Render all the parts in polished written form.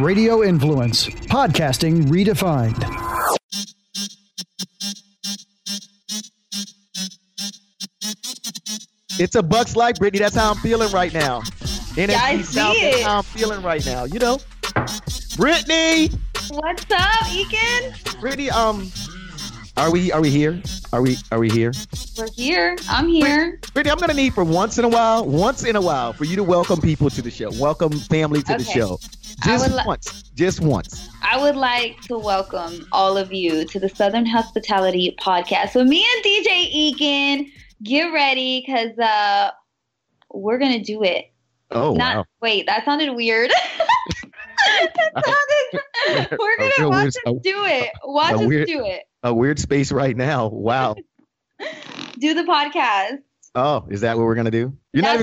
Radio Influence, podcasting redefined. It's a Bucks life, Brittany. That's how I'm feeling right now. That's how I'm feeling right now. You know, Brittany. What's up, Eakin? Brittany, are we here? Are we here? We're here. I'm here. Brittany, I'm gonna need once in a while for you to welcome people to the show. Welcome family to the show. Just once. I would like to welcome all of you to the Southern Hospitality Podcast. So me and DJ Eakin, get ready because we're gonna do it. Wow. Wait, that sounded weird. We're going to watch us do it. Watch us do it. A weird space right now. Wow. Do the podcast. Oh, is that what we're going to do? You're not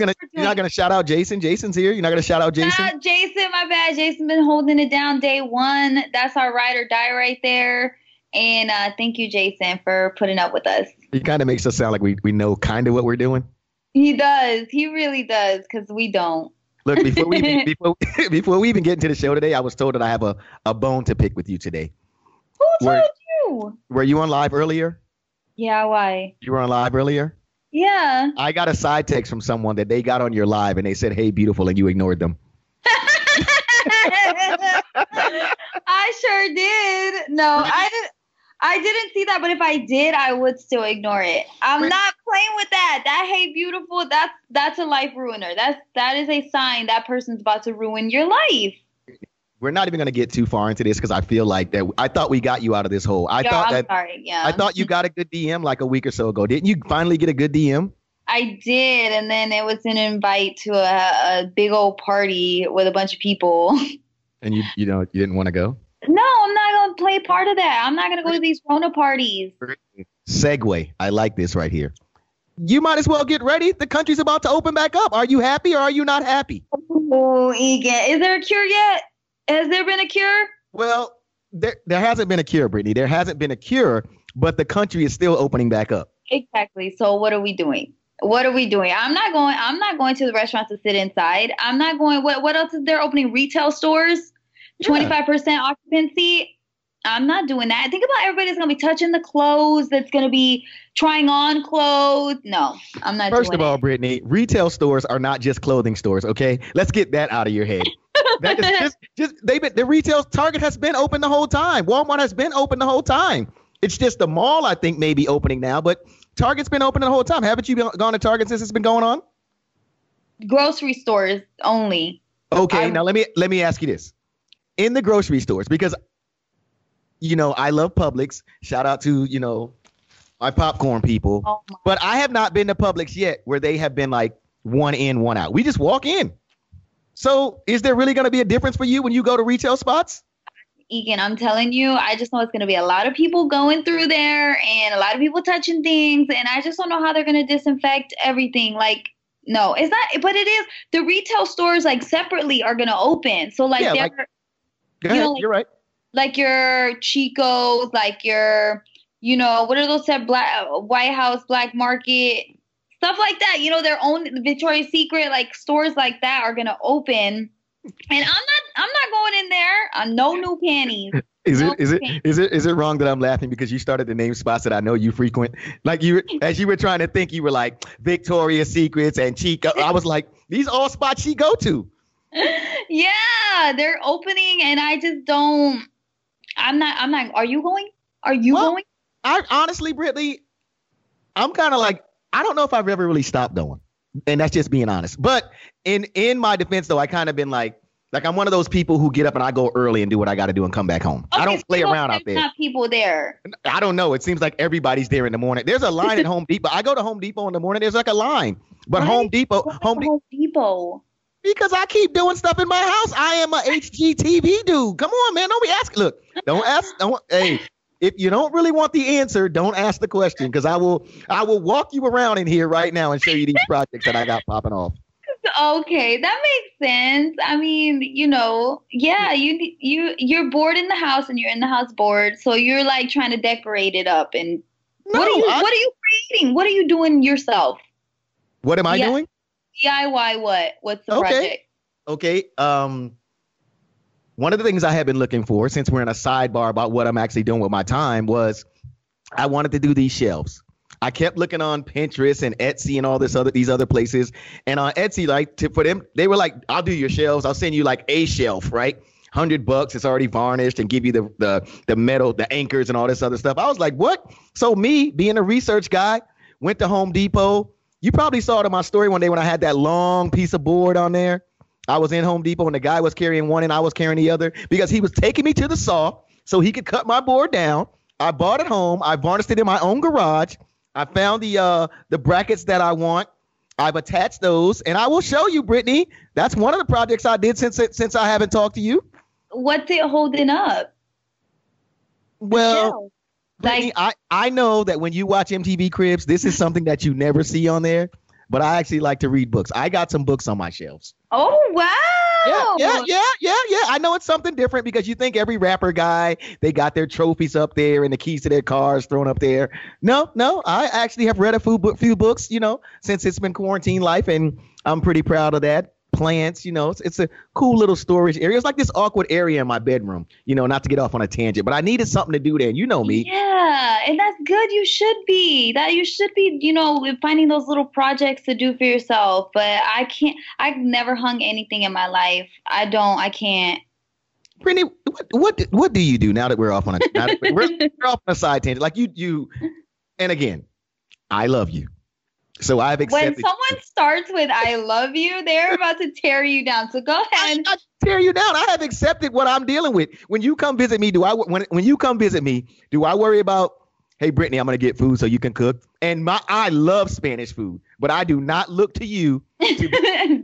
going to shout out Jason. Jason's here. You're not going to shout out Jason. Shout out Jason. My bad. Jason's been holding it down day one. That's our ride or die right there. And thank you, Jason, for putting up with us. He kind of makes us sound like we know kind of what we're doing. He does. He really does. Because we don't. Look, before we even get into the show today, I was told that I have a bone to pick with you today. Who told you? Were you on live earlier? Yeah, why? You were on live earlier? Yeah. I got a side text from someone that they got on your live and they said, "Hey, beautiful," and you ignored them. I sure did. No, I didn't see that, but if I did, I would still ignore it. I'm not playing with that. That "hey, beautiful," that's a life ruiner. That is a sign that person's about to ruin your life. We're not even going to get too far into this because I feel like that. I thought we got you out of this hole. I thought you got a good DM like a week or so ago. Didn't you finally get a good DM? I did, and then it was an invite to a big old party with a bunch of people. And you didn't want to go? No, I'm not going to play part of that. I'm not going to go to these Rona parties. Segue. I like this right here. You might as well get ready. The country's about to open back up. Are you happy or are you not happy? Oh, Eakin. Is there a cure yet? Has there been a cure? Well, there hasn't been a cure, Brittany. There hasn't been a cure, but the country is still opening back up. Exactly. So what are we doing? I'm not going to the restaurants to sit inside. I'm not going. What else is there opening? Retail stores? 25% occupancy. I'm not doing that. Think about everybody that's going to be touching the clothes, that's going to be trying on clothes. No, I'm not doing that. First of all, Brittany, retail stores are not just clothing stores, okay? Let's get that out of your head. That is just the retail Target has been open the whole time. Walmart has been open the whole time. It's just the mall, I think, may be opening now, but Target's been open the whole time. Haven't you gone to Target since it's been going on? Grocery stores only. Okay, now let me ask you this. In the grocery stores, because, you know, I love Publix. Shout out to, you know, my popcorn people. Oh my. But I have not been to Publix yet where they have been like one in, one out. We just walk in. So is there really going to be a difference for you when you go to retail spots? Eakin, I'm telling you, I just know it's going to be a lot of people going through there and a lot of people touching things. And I just don't know how they're going to disinfect everything. Like, no, it's not. But it is. The retail stores like separately are going to open. So like Go ahead. You're right. Like your Chico's, like your, you know, what are those White House, Black Market, stuff like that. You know, their own Victoria's Secret, like stores like that are gonna open. And I'm not going in there. No new panties. Is it wrong that I'm laughing because you started to name spots that I know you frequent? Like you, as you were trying to think, you were like Victoria's Secrets and Chico. I was like, these all spots she go to. Yeah, they're opening and I just don't. I'm not. Are you going? Are you going? I honestly, Brittany, I'm kind of like, I don't know if I've ever really stopped going. And that's just being honest. But in my defense, though, I kind of been like I'm one of those people who get up and I go early and do what I got to do and come back home. Okay, I don't play around out there. Not people there. I don't know. It seems like everybody's there in the morning. There's a line at Home Depot. I go to Home Depot in the morning. There's like a line. But Home Depot. Because I keep doing stuff in my house. I am a HGTV dude. Come on, man. Don't be asking. Look, don't ask. Hey, if you don't really want the answer, don't ask the question because I will walk you around in here right now and show you these projects that I got popping off. Okay, that makes sense. I mean, you know, yeah, you're bored in the house and you're in the house bored. So you're like trying to decorate it up. And what are you creating? What are you doing yourself? What am I doing? DIY what? What's the project? Okay. one of the things I had been looking for, since we're in a sidebar about what I'm actually doing with my time, was I wanted to do these shelves. I kept looking on Pinterest and Etsy and all this these other places. And on Etsy, like for them, they were like, I'll do your shelves. I'll send you like a shelf, right? $100. It's already varnished and give you the metal, the anchors and all this other stuff. I was like, what? So me being a research guy, went to Home Depot. You probably saw it in my story one day when I had that long piece of board on there. I was in Home Depot and the guy was carrying one and I was carrying the other because he was taking me to the saw so he could cut my board down. I bought it home. I varnished it in my own garage. I found the brackets that I want. I've attached those, and I will show you, Brittany. That's one of the projects I did since I haven't talked to you. What's it holding up? Well, Brittany, I know that when you watch MTV Cribs, this is something that you never see on there, but I actually like to read books. I got some books on my shelves. Oh, wow. Yeah. I know it's something different because you think every rapper guy, they got their trophies up there and the keys to their cars thrown up there. No, I actually have read a few books, since it's been quarantine life, and I'm pretty proud of that. Plants, it's a cool little storage area. It's like this awkward area in my bedroom, not to get off on a tangent, but I needed something to do there. And you know me. Yeah, and that's good. You should be, finding those little projects to do for yourself. But I can't, I've never hung anything in my life. I can't. Brittany, what do you do now that we're off on a side tangent? Like you, and again, I love you. So I've accepted. When someone starts with "I love you," they're about to tear you down. So go ahead. I tear you down. I have accepted what I'm dealing with. When you come visit me, do I worry about, hey, Brittany, I'm gonna get food so you can cook? And I love Spanish food, but I do not look to you.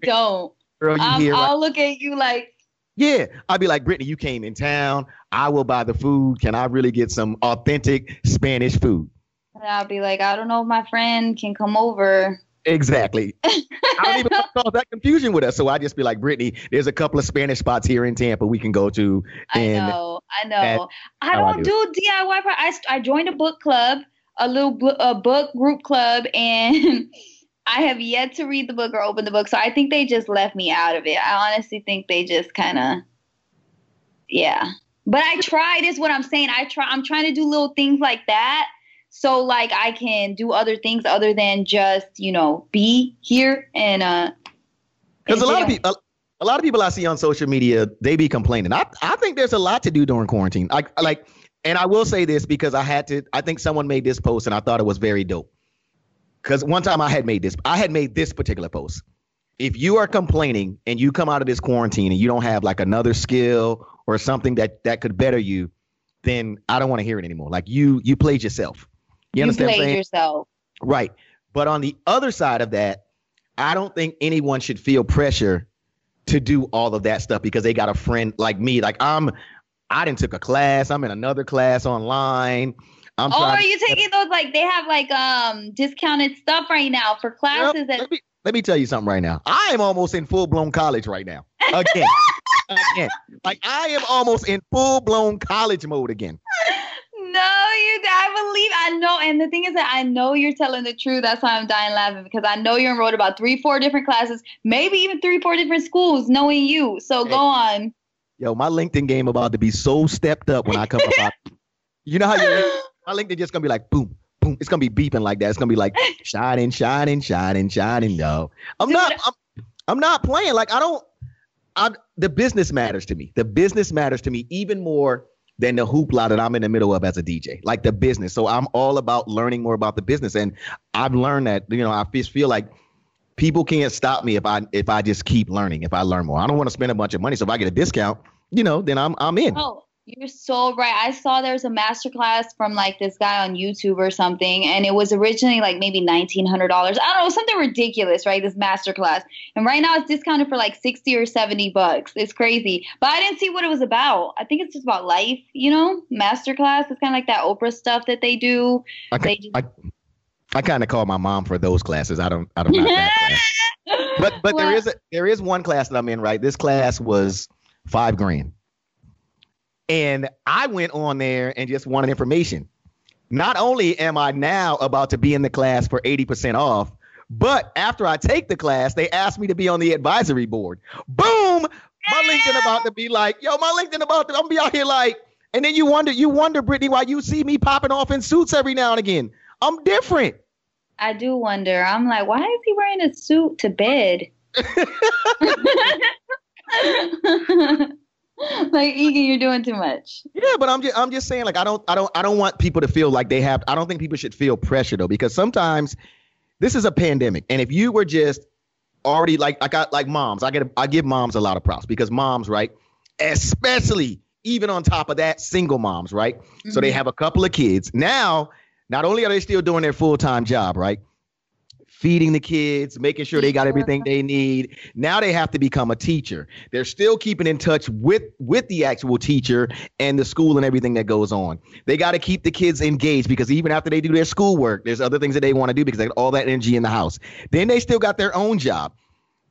Don't. Girl, I'll look at you like. Yeah, I'd be like, Brittany, you came in town. I will buy the food. Can I really get some authentic Spanish food? And I'll be like, I don't know if my friend can come over. Exactly. I don't even cause that confusion with us. So I just be like, Brittany, there's a couple of Spanish spots here in Tampa we can go to. And I know. I don't do DIY. I joined a book club, a book group club, and I have yet to read the book or open the book. So I think they just left me out of it. I honestly think they just kind of, yeah. But I tried is what I'm saying. I'm trying to do little things like that. So, like, I can do other things other than just, be here and. Because a lot of people I see on social media, they be complaining. I think there's a lot to do during quarantine. And I will say this because I think someone made this post and I thought it was very dope. Because one time I had made this particular post. If you are complaining and you come out of this quarantine and you don't have like another skill or something that could better you, then I don't want to hear it anymore. Like you played yourself. You understand what I'm saying? You played yourself. Right. But on the other side of that, I don't think anyone should feel pressure to do all of that stuff because they got a friend like me. Like I didn't took a class. I'm in another class online. Are you taking those? Like they have like discounted stuff right now for classes. Yep, let me tell you something right now. I am almost in full blown college right now. Again. Again. Like I am almost in full blown college mode again. No, I know. And the thing is that I know you're telling the truth. That's why I'm dying laughing, because I know you're enrolled about 3-4 different classes, maybe even 3-4 different schools, knowing you. So hey, go on. Yo, my LinkedIn game about to be so stepped up when I come up. You know how my LinkedIn just gonna be like boom, boom. It's gonna be beeping like that. It's gonna be like shining, shining, shining, shining. No, I'm not playing. Like I don't. The business matters to me. The business matters to me even more than the hoopla that I'm in the middle of as a DJ, like the business. So I'm all about learning more about the business. And I've learned that, I just feel like people can't stop me if I just keep learning, if I learn more. I don't want to spend a bunch of money. So if I get a discount, then I'm in. Oh, you're so right. I saw there was a masterclass from like this guy on YouTube or something. And it was originally like maybe $1,900. I don't know, something ridiculous, right? This masterclass. And right now it's discounted for like $60 or $70. It's crazy. But I didn't see what it was about. I think it's just about life, masterclass. It's kind of like that Oprah stuff that they do. I kind of call my mom for those classes. I don't know that class. But well, there is one class that I'm in, right? This class was $5,000. And I went on there and just wanted information. Not only am I now about to be in the class for 80% off, but after I take the class, they asked me to be on the advisory board. Boom! My LinkedIn about to be like, yo, my LinkedIn about to, I'm gonna be out here like, and then you wonder, Brittany, why you see me popping off in suits every now and again. I'm different. I do wonder. I'm like, why is he wearing a suit to bed? Like, Eakin, you're doing too much. Yeah, but I'm just saying, like, I don't want people to feel like they have. I don't think people should feel pressure though, because sometimes this is a pandemic, and if you were just already like moms, I give moms a lot of props because moms, right, especially even on top of that, single moms, right? Mm-hmm. So they have a couple of kids now. Not only are they still doing their full-time job, right? Feeding the kids, making sure they got everything they need. Now they have to become a teacher. They're still keeping in touch with the actual teacher and the school and everything that goes on. They got to keep the kids engaged because even after they do their schoolwork, there's other things that they want to do because they got all that energy in the house. Then they still got their own job.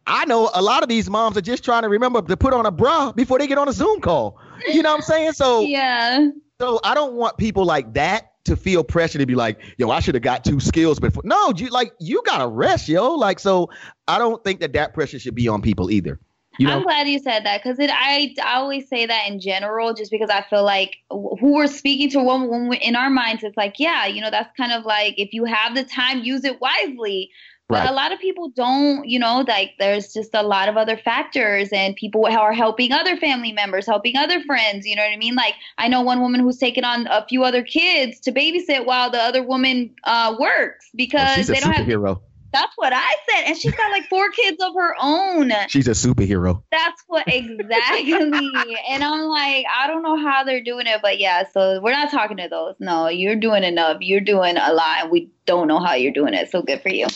I know a lot of these moms are just trying to remember to put on a bra before they get on a Zoom call. You know what I'm saying? So, yeah. So I don't want people like that to feel pressure to be like, yo, I should have got two skills before. No, you got to rest, yo. Like, so I don't think that pressure should be on people either. You know? I'm glad you said that because I always say that in general, just because I feel like who we're speaking to when we're in our minds, it's like, yeah, you know, that's kind of like if you have the time, use it wisely. Right. But a lot of people don't, you know, like there's just a lot of other factors and people are helping other family members, helping other friends. You know what I mean? Like I know one woman who's taken on a few other kids to babysit while the other woman works because they don't have. Superhero. That's what I said. And she's got like 4 kids of her own. She's a superhero. That's what exactly. And I'm like, I don't know how they're doing it. But yeah, so we're not talking to those. No, you're doing enough. You're doing a lot. And we don't know how you're doing it. So good for you.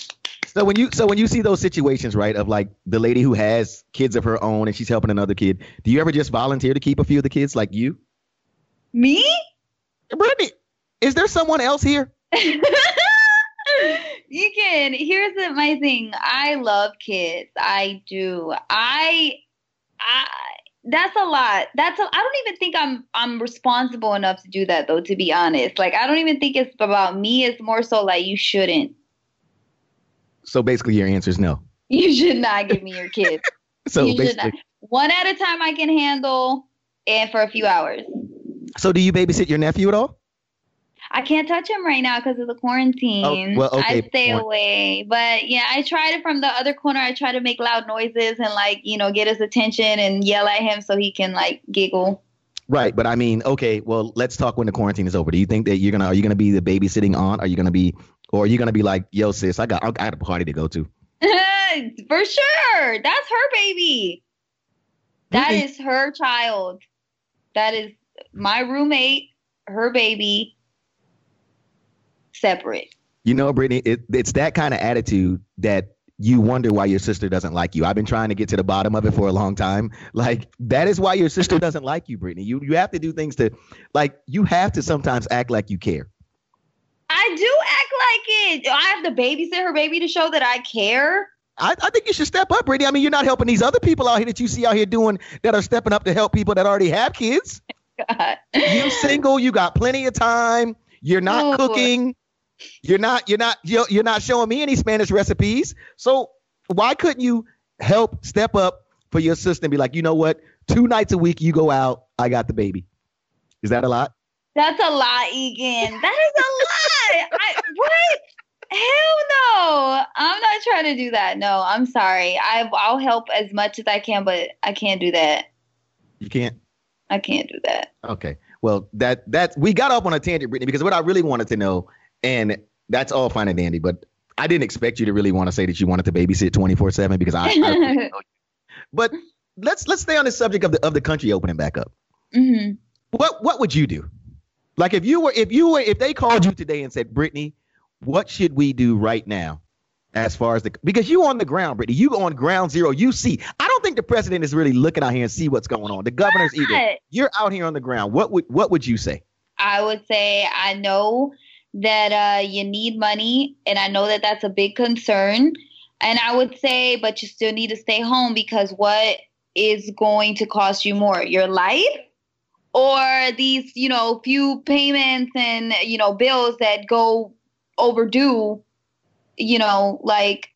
So when you see those situations, right, of like the lady who has kids of her own and she's helping another kid, do you ever just volunteer to keep a few of the kids like you? Me? Brittany, is there someone else here? You can. Here's my thing. I love kids. I do. I that's a lot. I don't even think I'm responsible enough to do that, though, to be honest. Like, I don't even think it's about me. It's more so like you shouldn't. So basically your answer is no. You should not give me your kids. So you basically, one at a time I can handle and for a few hours. So do you babysit your nephew at all? I can't touch him right now because of the quarantine. Oh, well, okay. I stay away. But yeah, I tried it from the other corner. I try to make loud noises and like, you know, get his attention and yell at him so he can like giggle. Right. But I mean, okay, well, let's talk when the quarantine is over. Do you think that are you going to be the babysitting aunt? Or are you going to be like, yo, sis, I got a party to go to? For sure. That's her baby. That is her child. That is my roommate, her baby, separate. You know, Brittany, it's that kind of attitude that you wonder why your sister doesn't like you. I've been trying to get to the bottom of it for a long time. Like, that is why your sister doesn't like you, Brittany. You have to do things to, like, you have to sometimes act like you care. I do act like it. I have to babysit her baby to show that I care. I think you should step up, Brittany. I mean, you're not helping these other people out here that you see out here doing that are stepping up to help people that already have kids. God. You're single. You got plenty of time. You're not cooking. You're not showing me any Spanish recipes. So why couldn't you help step up for your sister and be like, you know what? 2 nights a week you go out. I got the baby. Is that a lot? That's a lot, Eakin. That is a lot. What? Hell no. I'm not trying to do that. No, I'm sorry. I'll help as much as I can, but I can't do that. You can't? I can't do that. Okay. Well, that's we got off on a tangent, Brittany, because what I really wanted to know, and that's all fine and dandy, but I didn't expect you to really want to say that you wanted to babysit 24/7 because I really know you. But let's stay on the subject of the country opening back up. Mm-hmm. What would you do? Like if they called you today and said, Brittany, what should we do right now as far as because you on the ground, Brittany, you on ground zero, you see, I don't think the president is really looking out here and see what's going on. The governor's either. You're out here on the ground. What would you say? I would say, I know that you need money and I know that that's a big concern. And I would say, but you still need to stay home because what is going to cost you more? Your life? Or these, you know, few payments and, you know, bills that go overdue, you know, like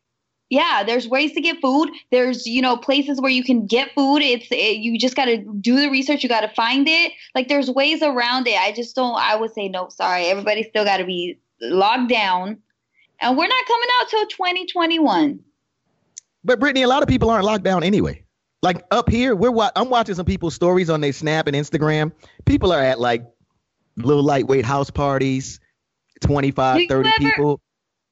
Yeah, there's ways to get food. There's, you know, places where you can get food. You just got to do the research. You got to find it. Like, there's ways around it. I would say, nope, sorry. Everybody's still got to be locked down. And we're not coming out till 2021. But Brittany, a lot of people aren't locked down anyway. Like up here, I'm watching some people's stories on their Snap and Instagram. People are at like little lightweight house parties, 25, 30 people.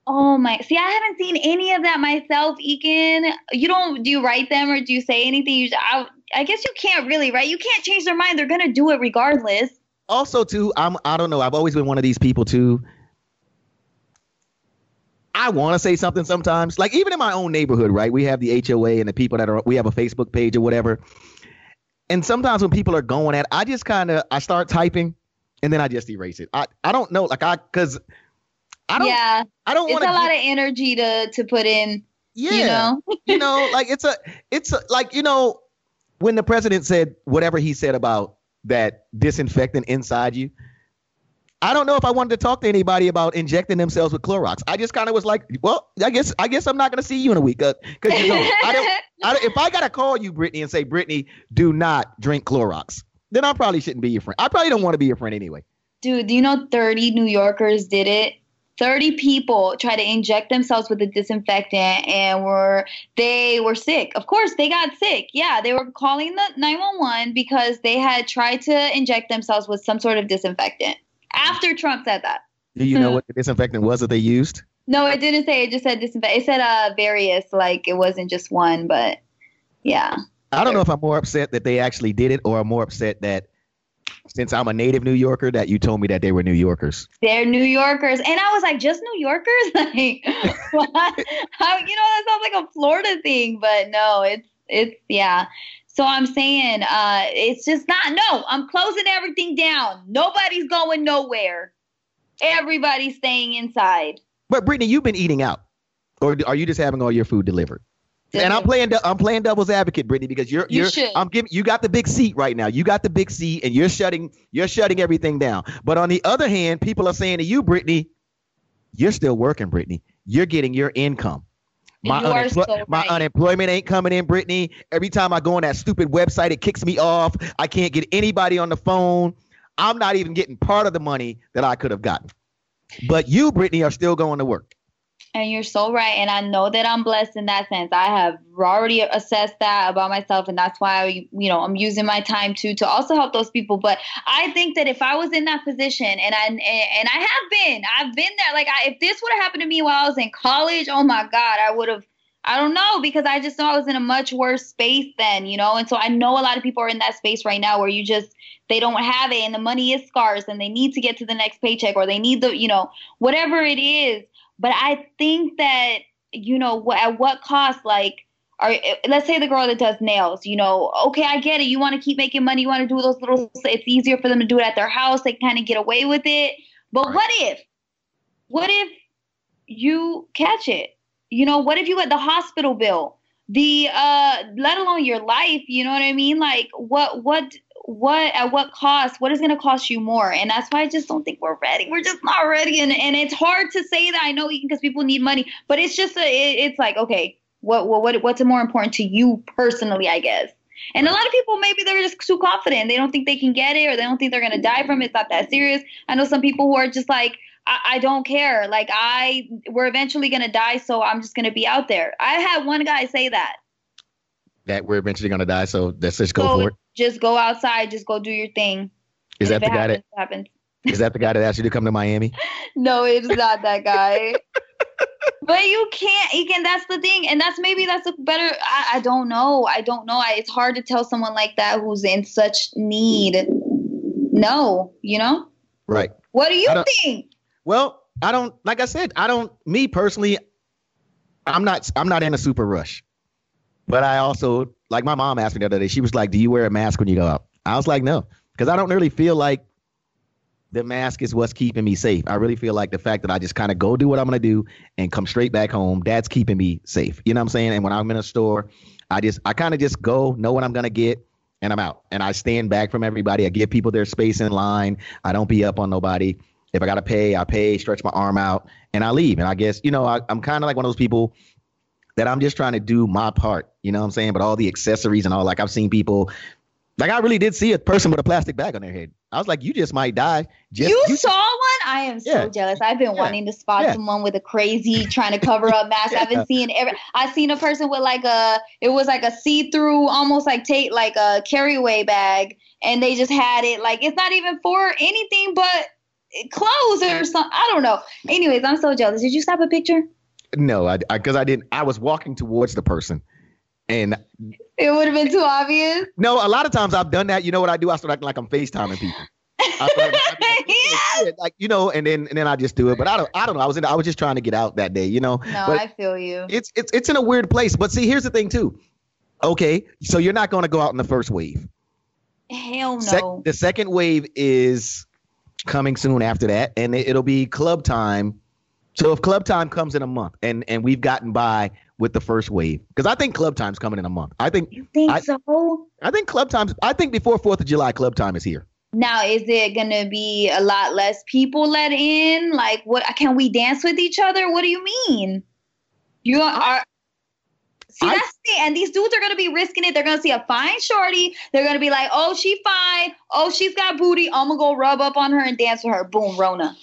Oh my, see, I haven't seen any of that myself, Eakin. Do you write them or do you say anything? I guess you can't really, right? You can't change their mind. They're going to do it regardless. Also too, I don't know. I've always been one of these people too. I want to say something sometimes, like even in my own neighborhood, right? We have the HOA and the people we have a Facebook page or whatever. And sometimes when people are going at, I just kind of, I start typing and then I just erase it. I don't know. Like I don't want to. It's a lot of energy to put in. Yeah. You know, like it's a, like, you know, when the president said whatever he said about that disinfectant inside you, I don't know if I wanted to talk to anybody about injecting themselves with Clorox. I just kind of was like, well, I guess I'm not going to see you in a week. Cause you know, if I got to call you, Brittany, and say, Brittany, do not drink Clorox, then I probably shouldn't be your friend. I probably don't want to be your friend anyway. Dude, do you know 30 New Yorkers did it? 30 people tried to inject themselves with a disinfectant and they were sick. Of course, they got sick. Yeah, they were calling the 911 because they had tried to inject themselves with some sort of disinfectant. After Trump said that. Do you know what the disinfectant was that they used? No, it didn't say. It just said disinfectant. It said various, like it wasn't just one, but yeah. I don't know if I'm more upset that they actually did it or I'm more upset that since I'm a native New Yorker that you told me that they were New Yorkers. They're New Yorkers. And I was like, just New Yorkers? Like, what? That sounds like a Florida thing, but no, it's yeah. So I'm saying it's just not. No, I'm closing everything down. Nobody's going nowhere. Everybody's staying inside. But Brittany, you've been eating out, or are you just having all your food delivered? And I'm playing devil's advocate, Brittany, because you got the big seat right now. You got the big seat, and you're shutting everything down. But on the other hand, people are saying to you, Brittany, you're still working, Brittany. You're getting your income. My unemployment ain't coming in, Brittany. Every time I go on that stupid website, it kicks me off. I can't get anybody on the phone. I'm not even getting part of the money that I could have gotten. But you, Brittany, are still going to work. And you're so right. And I know that I'm blessed in that sense. I have already assessed that about myself. And that's why, I'm using my time to also help those people. But I think that if I was in that position and I have been, I've been there. Like if this would have happened to me while I was in college, oh my God, I don't know, because I just know I was in a much worse space then, And so I know a lot of people are in that space right now where they don't have it and the money is scarce and they need to get to the next paycheck or they need whatever it is. But I think that, at what cost, like, let's say the girl that does nails, okay, I get it. You want to keep making money. You want to do those little, it's easier for them to do it at their house. They kind of get away with it. But what if you catch it? What if you had the hospital bill, let alone your life? You know what I mean? Like what at what cost? What is going to cost you more? And that's why I just don't think we're ready. We're just not ready. And it's hard to say that, I know, because people need money, but it's just it's like, okay, what's more important to you personally, I guess. And a lot of people, maybe they're just too confident. They don't think they can get it, or they don't think they're going to die from it. It's not that serious. I know some people who are just like, I don't care. Like we're eventually going to die. So I'm just going to be out there. I had one guy say that we're eventually going to die. So let's just go for it. Just go outside. Just go do your thing. Is that the guy that happens? Is that the guy that asked you to come to Miami? No, it's not that guy. But you can't, Eakin, that's the thing. And that's a better, I don't know. It's hard to tell someone like that who's in such need. No, Right. What do you think? Well, me personally, I'm not in a super rush. But I also, like my mom asked me the other day, she was like, do you wear a mask when you go out? I was like, no, because I don't really feel like the mask is what's keeping me safe. I really feel like the fact that I just kind of go do what I'm going to do and come straight back home, that's keeping me safe. You know what I'm saying? And when I'm in a store, I kind of just go, know what I'm going to get, and I'm out. And I stand back from everybody. I give people their space in line. I don't be up on nobody. If I got to pay, I pay, stretch my arm out, and I leave. And I guess, I'm kind of like one of those people. that I'm just trying to do my part, you know what I'm saying? But all the accessories and all, like I've seen people, like I really did see a person with a plastic bag on their head. I was like, you just might die. You saw one? I am so jealous. I've been wanting to spot someone with a crazy trying to cover up mask. I've been seeing I've seen a person with like it was like a see-through, almost like like a carry-away bag. And they just had it like, it's not even for anything, but clothes or something. I don't know. Anyways, I'm so jealous. Did you snap a picture? No, because I didn't. I was walking towards the person, and it would have been too obvious. No, a lot of times I've done that. You know what I do? I start acting like I'm FaceTiming people. Like, you know, and then I just do it. But I don't know. I was just trying to get out that day, you know. No, but I feel you. It's in a weird place. But see, here's the thing too. Okay, so you're not going to go out in the first wave. Hell no. The second wave is coming soon after that, and it'll be club time. So if club time comes in a month, and we've gotten by with the first wave, because I think club time's coming in a month. You think so? I think before 4th of July, club time is here. Now, is it going to be a lot less people let in? Like, what? Can we dance with each other? What do you mean? That's it. And these dudes are going to be risking it. They're going to see a fine shorty. They're going to be like, oh, she fine. Oh, she's got booty. I'm going to go rub up on her and dance with her. Boom, Rona.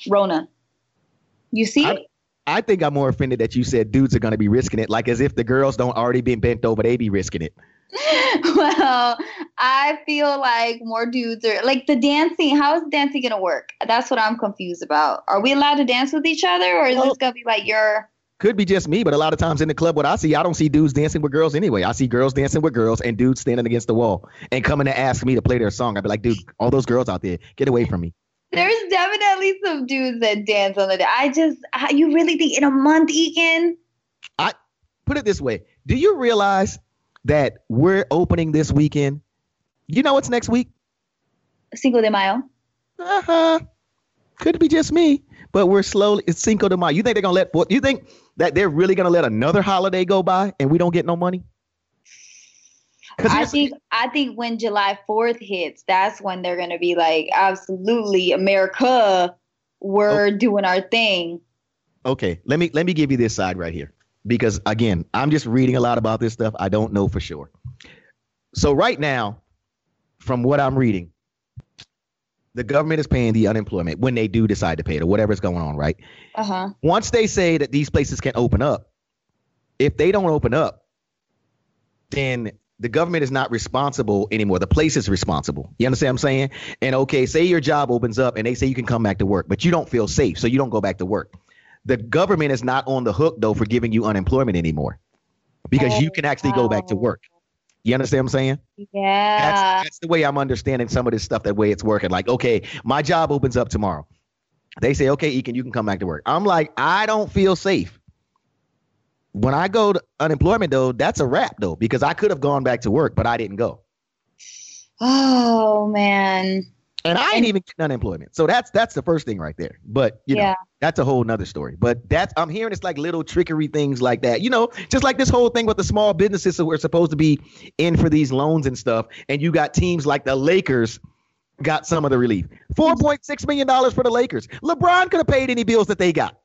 You see? I think I'm more offended that you said dudes are going to be risking it, like as if the girls don't already been bent over, they be risking it. Well, I feel like more dudes are like the dancing. How is dancing going to work? That's what I'm confused about. Are we allowed to dance with each other, or is this going to be like your... Could be just me, but a lot of times in the club, what I see, I don't see dudes dancing with girls anyway. I see girls dancing with girls and dudes standing against the wall and coming to ask me to play their song. I'd be like, dude, all those girls out there, get away from me. There's definitely some dudes that dance on the day. You really think in a month, Eakin? I put it this way. Do you realize that we're opening this weekend? You know what's next week? Cinco de Mayo. Could be just me, but we're slowly. It's Cinco de Mayo. You think they're going to you think that they're really going to let another holiday go by and we don't get no money? I think when July 4th hits, that's when they're going to be like, absolutely, America, we're doing our thing. Okay, let me give you this side right here, because, again, I'm just reading a lot about this stuff. I don't know for sure. So right now, from what I'm reading, the government is paying the unemployment when they do decide to pay it or whatever's going on, right? Uh-huh. Once they say that these places can open up, if they don't open up, then the government is not responsible anymore. The place is responsible. You understand what I'm saying? And okay, say your job opens up and they say you can come back to work, but you don't feel safe, so you don't go back to work. The government is not on the hook, though, for giving you unemployment anymore, because you can actually go back to work. You understand what I'm saying? Yeah. That's the way I'm understanding some of this stuff, that way it's working. Like, okay, my job opens up tomorrow. They say, okay, Eakin, you can come back to work. I'm like, I don't feel safe. When I go to unemployment, though, that's a wrap, though, because I could have gone back to work, but I didn't go. Oh, man. And I ain't even getting unemployment. So that's the first thing right there. But, you know, that's a whole nother story. But I'm hearing it's like little trickery things like that. You know, just like this whole thing with the small businesses who are supposed to be in for these loans and stuff. And you got teams like the Lakers got some of the relief. $4.6 million for the Lakers. LeBron could have paid any bills that they got.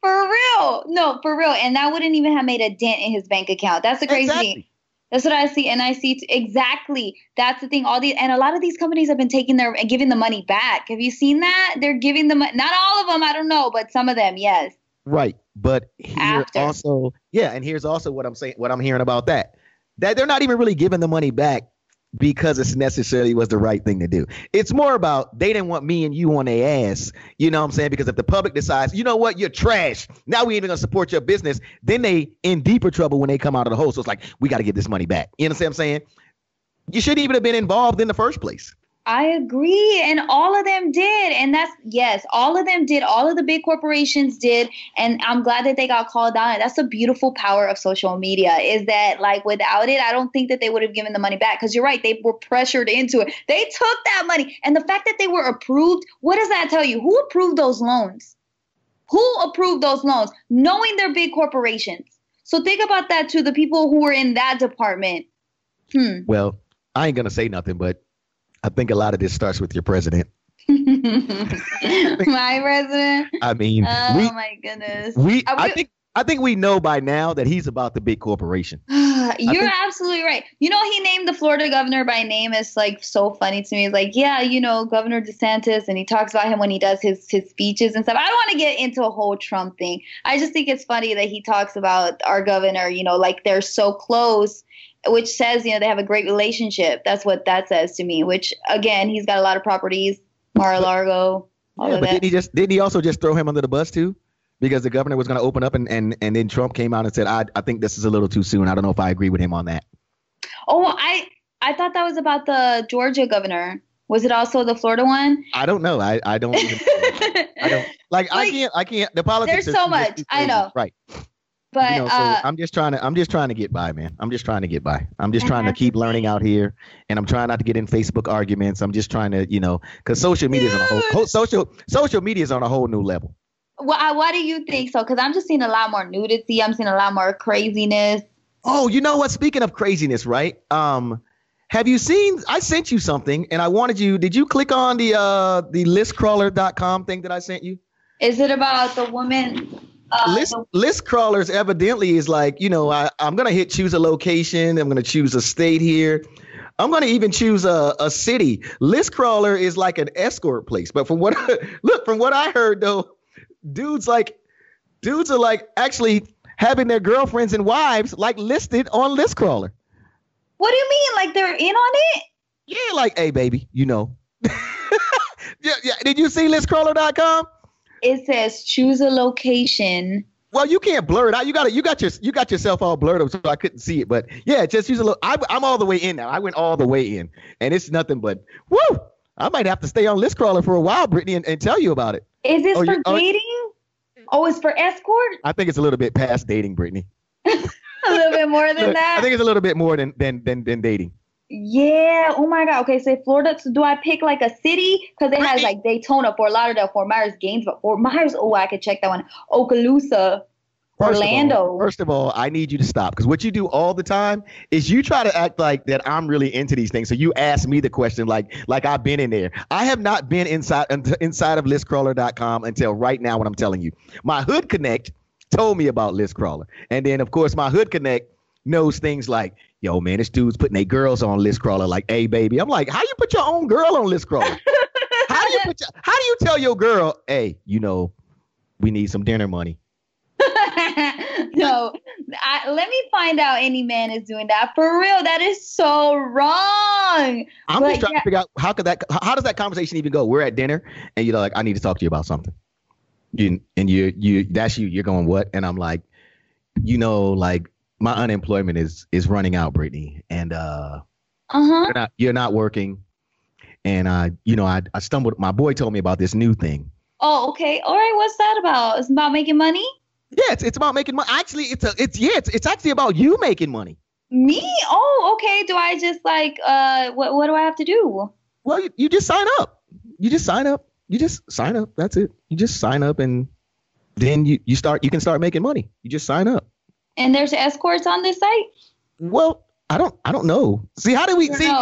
For real. No, for real. And that wouldn't even have made a dent in his bank account. That's the crazy thing. That's what I see. And I see exactly. That's the thing. And a lot of these companies have been taking and giving the money back. Have you seen that? They're giving them, not all of them, I don't know, but some of them. Yes. Right. But here's also what I'm saying, what I'm hearing about that they're not even really giving the money back because it's necessarily was the right thing to do. It's more about they didn't want me and you on their ass. You know what I'm saying? Because if the public decides, you know what, you're trash, now we ain't even going to support your business, then they in deeper trouble when they come out of the hole. So it's like, we got to get this money back. You know what I'm saying? You shouldn't even have been involved in the first place. I agree. And all of them did. And all of them did. All of the big corporations did. And I'm glad that they got called out. And that's the beautiful power of social media, is that like without it, I don't think that they would have given the money back. Because you're right. They were pressured into it. They took that money. And the fact that they were approved, what does that tell you? Who approved those loans? Who approved those loans? Knowing they're big corporations. So think about that too. The people who were in that department. Well, I ain't going to say nothing, but I think a lot of this starts with your president. My president? I mean, oh my goodness. I think I think we know by now that he's about the big corporation. You're absolutely right. You know, he named the Florida governor by name. It's like so funny to me. It's like, yeah, you know, Governor DeSantis, and he talks about him when he does his speeches and stuff. I don't want to get into a whole Trump thing. I just think it's funny that he talks about our governor, you know, like they're so close, which says, you know, they have a great relationship. That's what that says to me, which, again, he's got a lot of properties, Mar-a-Lago, all of that. Didn't he also just throw him under the bus, too? Because the governor was going to open up and then Trump came out and said, I think this is a little too soon. I don't know if I agree with him on that. Oh, I thought that was about the Georgia governor. Was it also the Florida one? I don't know. I don't. The politics. There's so much. I know. Right. But you know, so I'm just trying to get by, man. I'm just trying to get by. I'm just trying to keep learning out here, and I'm trying not to get in Facebook arguments. I'm just trying to, you know, because social media is on a whole social media is on a whole new level. Well, why do you think so? Because I'm just seeing a lot more nudity. I'm seeing a lot more craziness. Oh, you know what? Speaking of craziness, right? Have you seen? I sent you something, and I wanted you. Did you click on the Listcrawler.com thing that I sent you? Is it about the woman? Listcrawlers evidently is like, you know, I'm gonna choose a location. I'm gonna choose a state here. I'm going to even choose a city. Listcrawler is like an escort place, but from what I heard though. Dudes are actually having their girlfriends and wives like listed on Listcrawler. What do you mean? Like they're in on it? Yeah, like, hey, baby, you know. yeah. Did you see Listcrawler.com? It says choose a location. Well, you can't blur it out. You got yourself all blurred up, so I couldn't see it. But yeah, just use a little. I'm all the way in now. I went all the way in, and it's nothing but woo. I might have to stay on Listcrawler for a while, Brittany, and tell you about it. Is this for dating? Oh, it's for escort? I think it's a little bit past dating, Brittany. A little bit more than that? I think it's a little bit more than dating. Yeah. Oh, my God. Okay, so Florida. So do I pick like a city? Because it has like Daytona, Fort Lauderdale, Fort Myers, Gainesville. Fort Myers. Oh, I could check that one. Okaloosa. Orlando. First of all, I need you to stop, because what you do all the time is you try to act like that I'm really into these things. So you ask me the question like I've been in there. I have not been inside of Listcrawler.com until right now when I'm telling you. My Hood Connect told me about Listcrawler. And then, of course, my Hood Connect knows things like, yo, man, this dude's putting their girls on Listcrawler. Like, hey, baby. I'm like, how you put your own girl on Listcrawler? How do you tell your girl, hey, you know, we need some dinner money? No, let me find out any man is doing that for real. That is so wrong. I'm just trying to figure out how does that conversation even go? We're at dinner and you're like, I need to talk to you about something. You're going, what? And I'm like, you know, like my unemployment is running out, Brittany. And, you're not working. And I stumbled. My boy told me about this new thing. Oh, okay. All right. What's that about? It's about making money. Yeah, it's about making money. Actually, it's actually about you making money. Me? Oh, okay. Do I just like what do I have to do? Well, you just sign up. You just sign up. That's it. You just sign up, and then you can start making money. You just sign up. And there's escorts on this site? Well, I don't know. See, how do we see,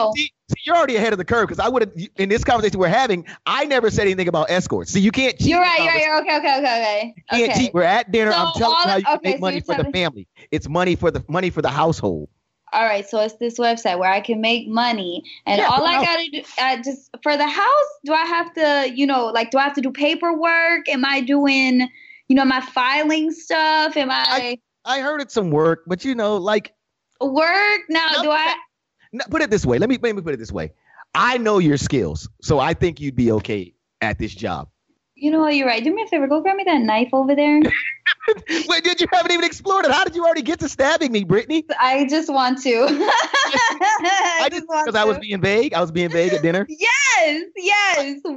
you're already ahead of the curve, because I would have, in this conversation we're having, I never said anything about escorts. So you can't cheat. You're right. You're okay. You can't cheat. We're at dinner. So I'm telling you how you make money for the family. It's money for the household. All right. So it's this website where I can make money, and all I got to do just for the house. Do I have to, you know, like, do I have to do paperwork? Am I doing, you know, my filing stuff? Am I? I heard it's some work, but you know, like work now. No, do I? No, put it this way. Let me put it this way. I know your skills, so I think you'd be okay at this job. You know what? You're right. Do me a favor. Go grab me that knife over there. Wait, you haven't even explored it? How did you already get to stabbing me, Brittany? I just want to. Because I was being vague. I was being vague at dinner. Yes.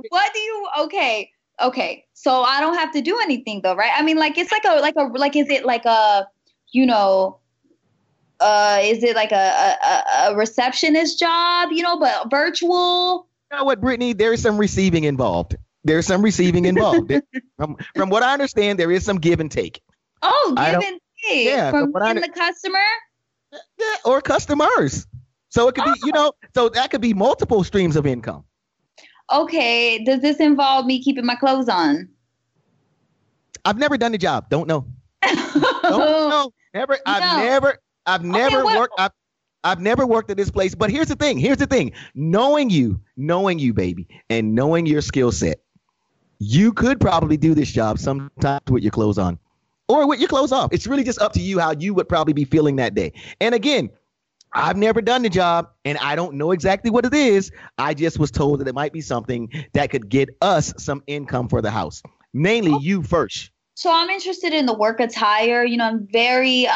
What do you? Okay. So I don't have to do anything though, right? I mean, like it's like is it like a, you know. Is it like a receptionist job, you know, but virtual? You know what, Brittany? There is some receiving involved. From what I understand, there is some give and take. Oh, give and take. Yeah, from the customer? Yeah, or customers. So it could be, you know, so that could be multiple streams of income. Okay. Does this involve me keeping my clothes on? I've never done the job. Don't know. No, never. I've never worked. I've never worked at this place. But here's the thing. Knowing you, baby, and knowing your skill set, you could probably do this job sometimes with your clothes on or with your clothes off. It's really just up to you how you would probably be feeling that day. And again, I've never done the job and I don't know exactly what it is. I just was told that it might be something that could get us some income for the house, mainly you first. So I'm interested in the work attire. You know, I'm very,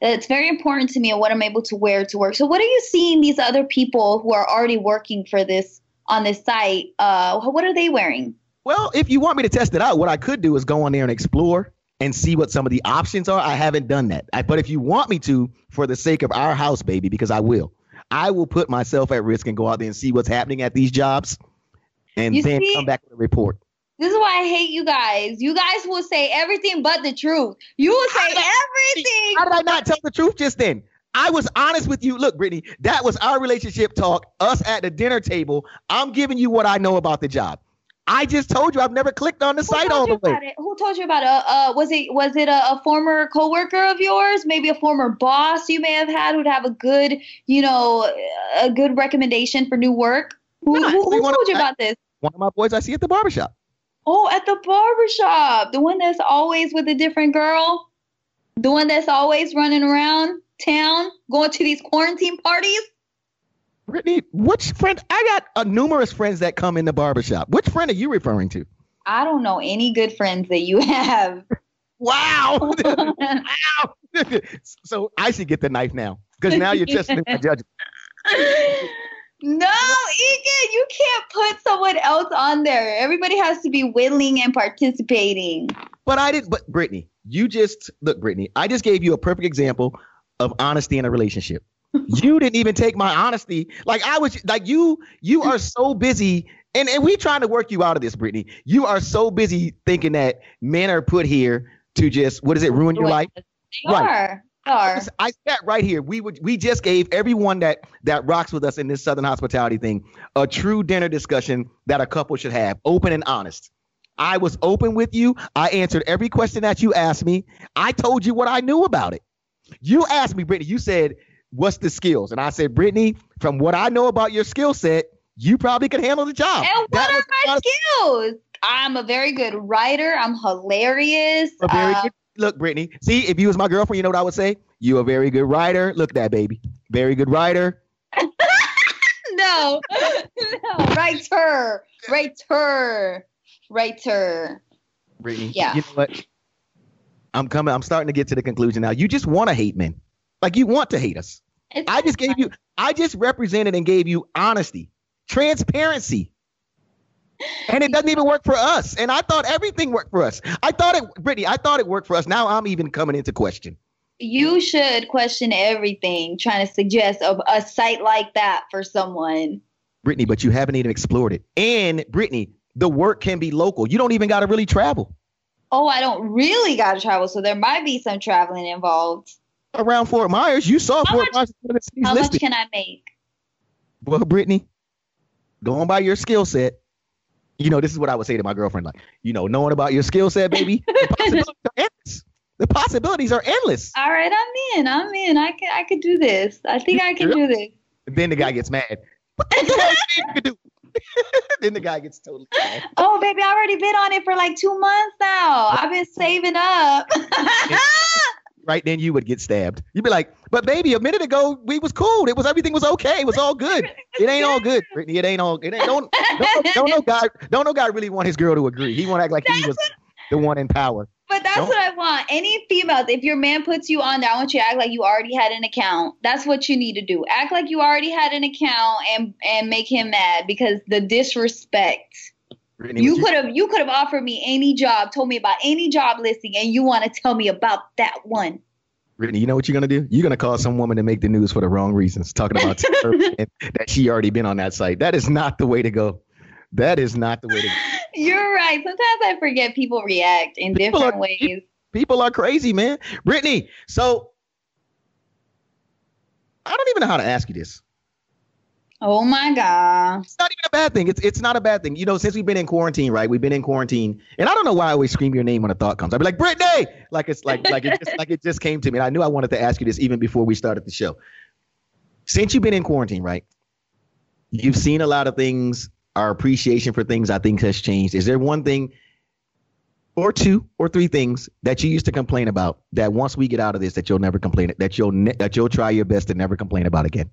it's very important to me what I'm able to wear to work. So what are you seeing these other people who are already working for this on this site? What are they wearing? Well, if you want me to test it out, what I could do is go on there and explore and see what some of the options are. I haven't done that. But if you want me to, for the sake of our house, baby, because I will put myself at risk and go out there and see what's happening at these jobs and then come back with a report. This is why I hate you guys. You guys will say everything but the truth. You will say everything. How did I not tell the truth just then? I was honest with you. Look, Brittany, that was our relationship talk, us at the dinner table. I'm giving you what I know about the job. I just told you I've never clicked on the site all the way. Who told you about it? Was it a former coworker of yours? Maybe a former boss you may have had who'd have a good recommendation for new work? Who told you about this? One of my boys I see at the barbershop. Oh, at the barbershop. The one that's always with a different girl. The one that's always running around town, going to these quarantine parties. Brittany, which friend? I got numerous friends that come in the barbershop. Which friend are you referring to? I don't know any good friends that you have. Wow. Wow. So I should get the knife now because now you're testing my judgment. No, Eakin, you can't put someone else on there. Everybody has to be willing and participating. But Brittany, I just gave you a perfect example of honesty in a relationship. You didn't even take my honesty. You are so busy. And we trying to work you out of this, Brittany. You are so busy thinking that men are put here to just, ruin your life? They are. I sat right here. We just gave everyone that rocks with us in this Southern hospitality thing a true dinner discussion that a couple should have, open and honest. I was open with you. I answered every question that you asked me. I told you what I knew about it. You asked me, Brittany, you said, what's the skills? And I said, Brittany, from what I know about your skill set, you probably can handle the job. And what are my skills? I'm a very good writer. I'm hilarious. Look, Brittany, see, if you was my girlfriend, you know what I would say? You a very good writer. Look at that, baby. Very good writer. No. Writer. Brittany, yeah. You know what? I'm starting to get to the conclusion now. You just want to hate men. Like, you want to hate us. I just represented and gave you honesty, transparency. And it doesn't even work for us. And I thought everything worked for us. I thought it worked for us. Now I'm even coming into question. You should question everything, trying to suggest a site like that for someone. Brittany, but you haven't even explored it. And Brittany, the work can be local. You don't even got to really travel. Oh, I don't really got to travel. So there might be some traveling involved. Around Fort Myers, you saw Fort Myers. How much can I make? Well, Brittany, going by your skill set, you know, this is what I would say to my girlfriend. Like, you know, knowing about your skill set, baby, the possibilities are endless. All right, I'm in. I could do this. I think I can do this. And then the guy gets mad. What the hell you can do? Then the guy gets totally mad. Oh, baby, I already been on it for like 2 months now. I've been saving up. Right then you would get stabbed. You'd be like, but baby, a minute ago we was cool. Everything was okay. It was all good. It ain't all good, Brittany. Don't no guy really want his girl to agree. He want to act like he was the one in power. But that's what I want. Any females, if your man puts you on there, I want you to act like you already had an account. That's what you need to do. Act like you already had an account and make him mad because the disrespect. Brittany, you could have offered me any job, told me about any job listing, and you want to tell me about that one. Brittany, you know what you're going to do? You're going to call some woman to make the news for the wrong reasons, talking about that she already been on that site. That is not the way to go. You're right. Sometimes I forget people react in different ways. People are crazy, man. Brittany, so I don't even know how to ask you this. Oh my God. It's not even a bad thing. It's not a bad thing. You know, since we've been in quarantine, right? We've been in quarantine. And I don't know why I always scream your name when a thought comes. I'd be like, Brittany! Like it just came to me. And I knew I wanted to ask you this even before we started the show. Since you've been in quarantine, right? You've seen a lot of things. Our appreciation for things, I think, has changed. Is there one thing or two or three things that you used to complain about that once we get out of this, that you'll never complain, that you'll try your best to never complain about again?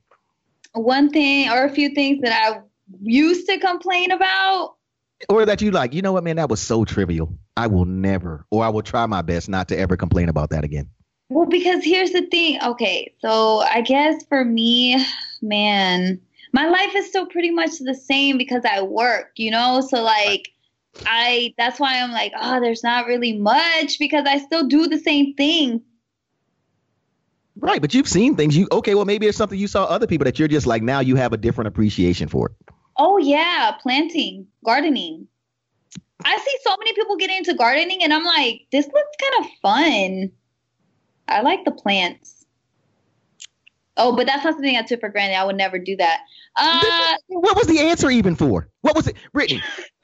One thing or a few things that I used to complain about. Or that you like, you know what, man, that was so trivial. I will never, or I will try my best not to ever complain about that again. Well, because here's the thing. Okay, so I guess for me, man, my life is still pretty much the same because I work, you know? So like, that's why I'm like, oh, there's not really much because I still do the same thing. Right, but you've seen things. Well, maybe it's something you saw other people that you're just like, now you have a different appreciation for it. Oh, yeah. Planting, gardening. I see so many people get into gardening and I'm like, this looks kind of fun. I like the plants. Oh, but that's not something I took for granted. I would never do that. What was the answer even for? What was it? Brittany,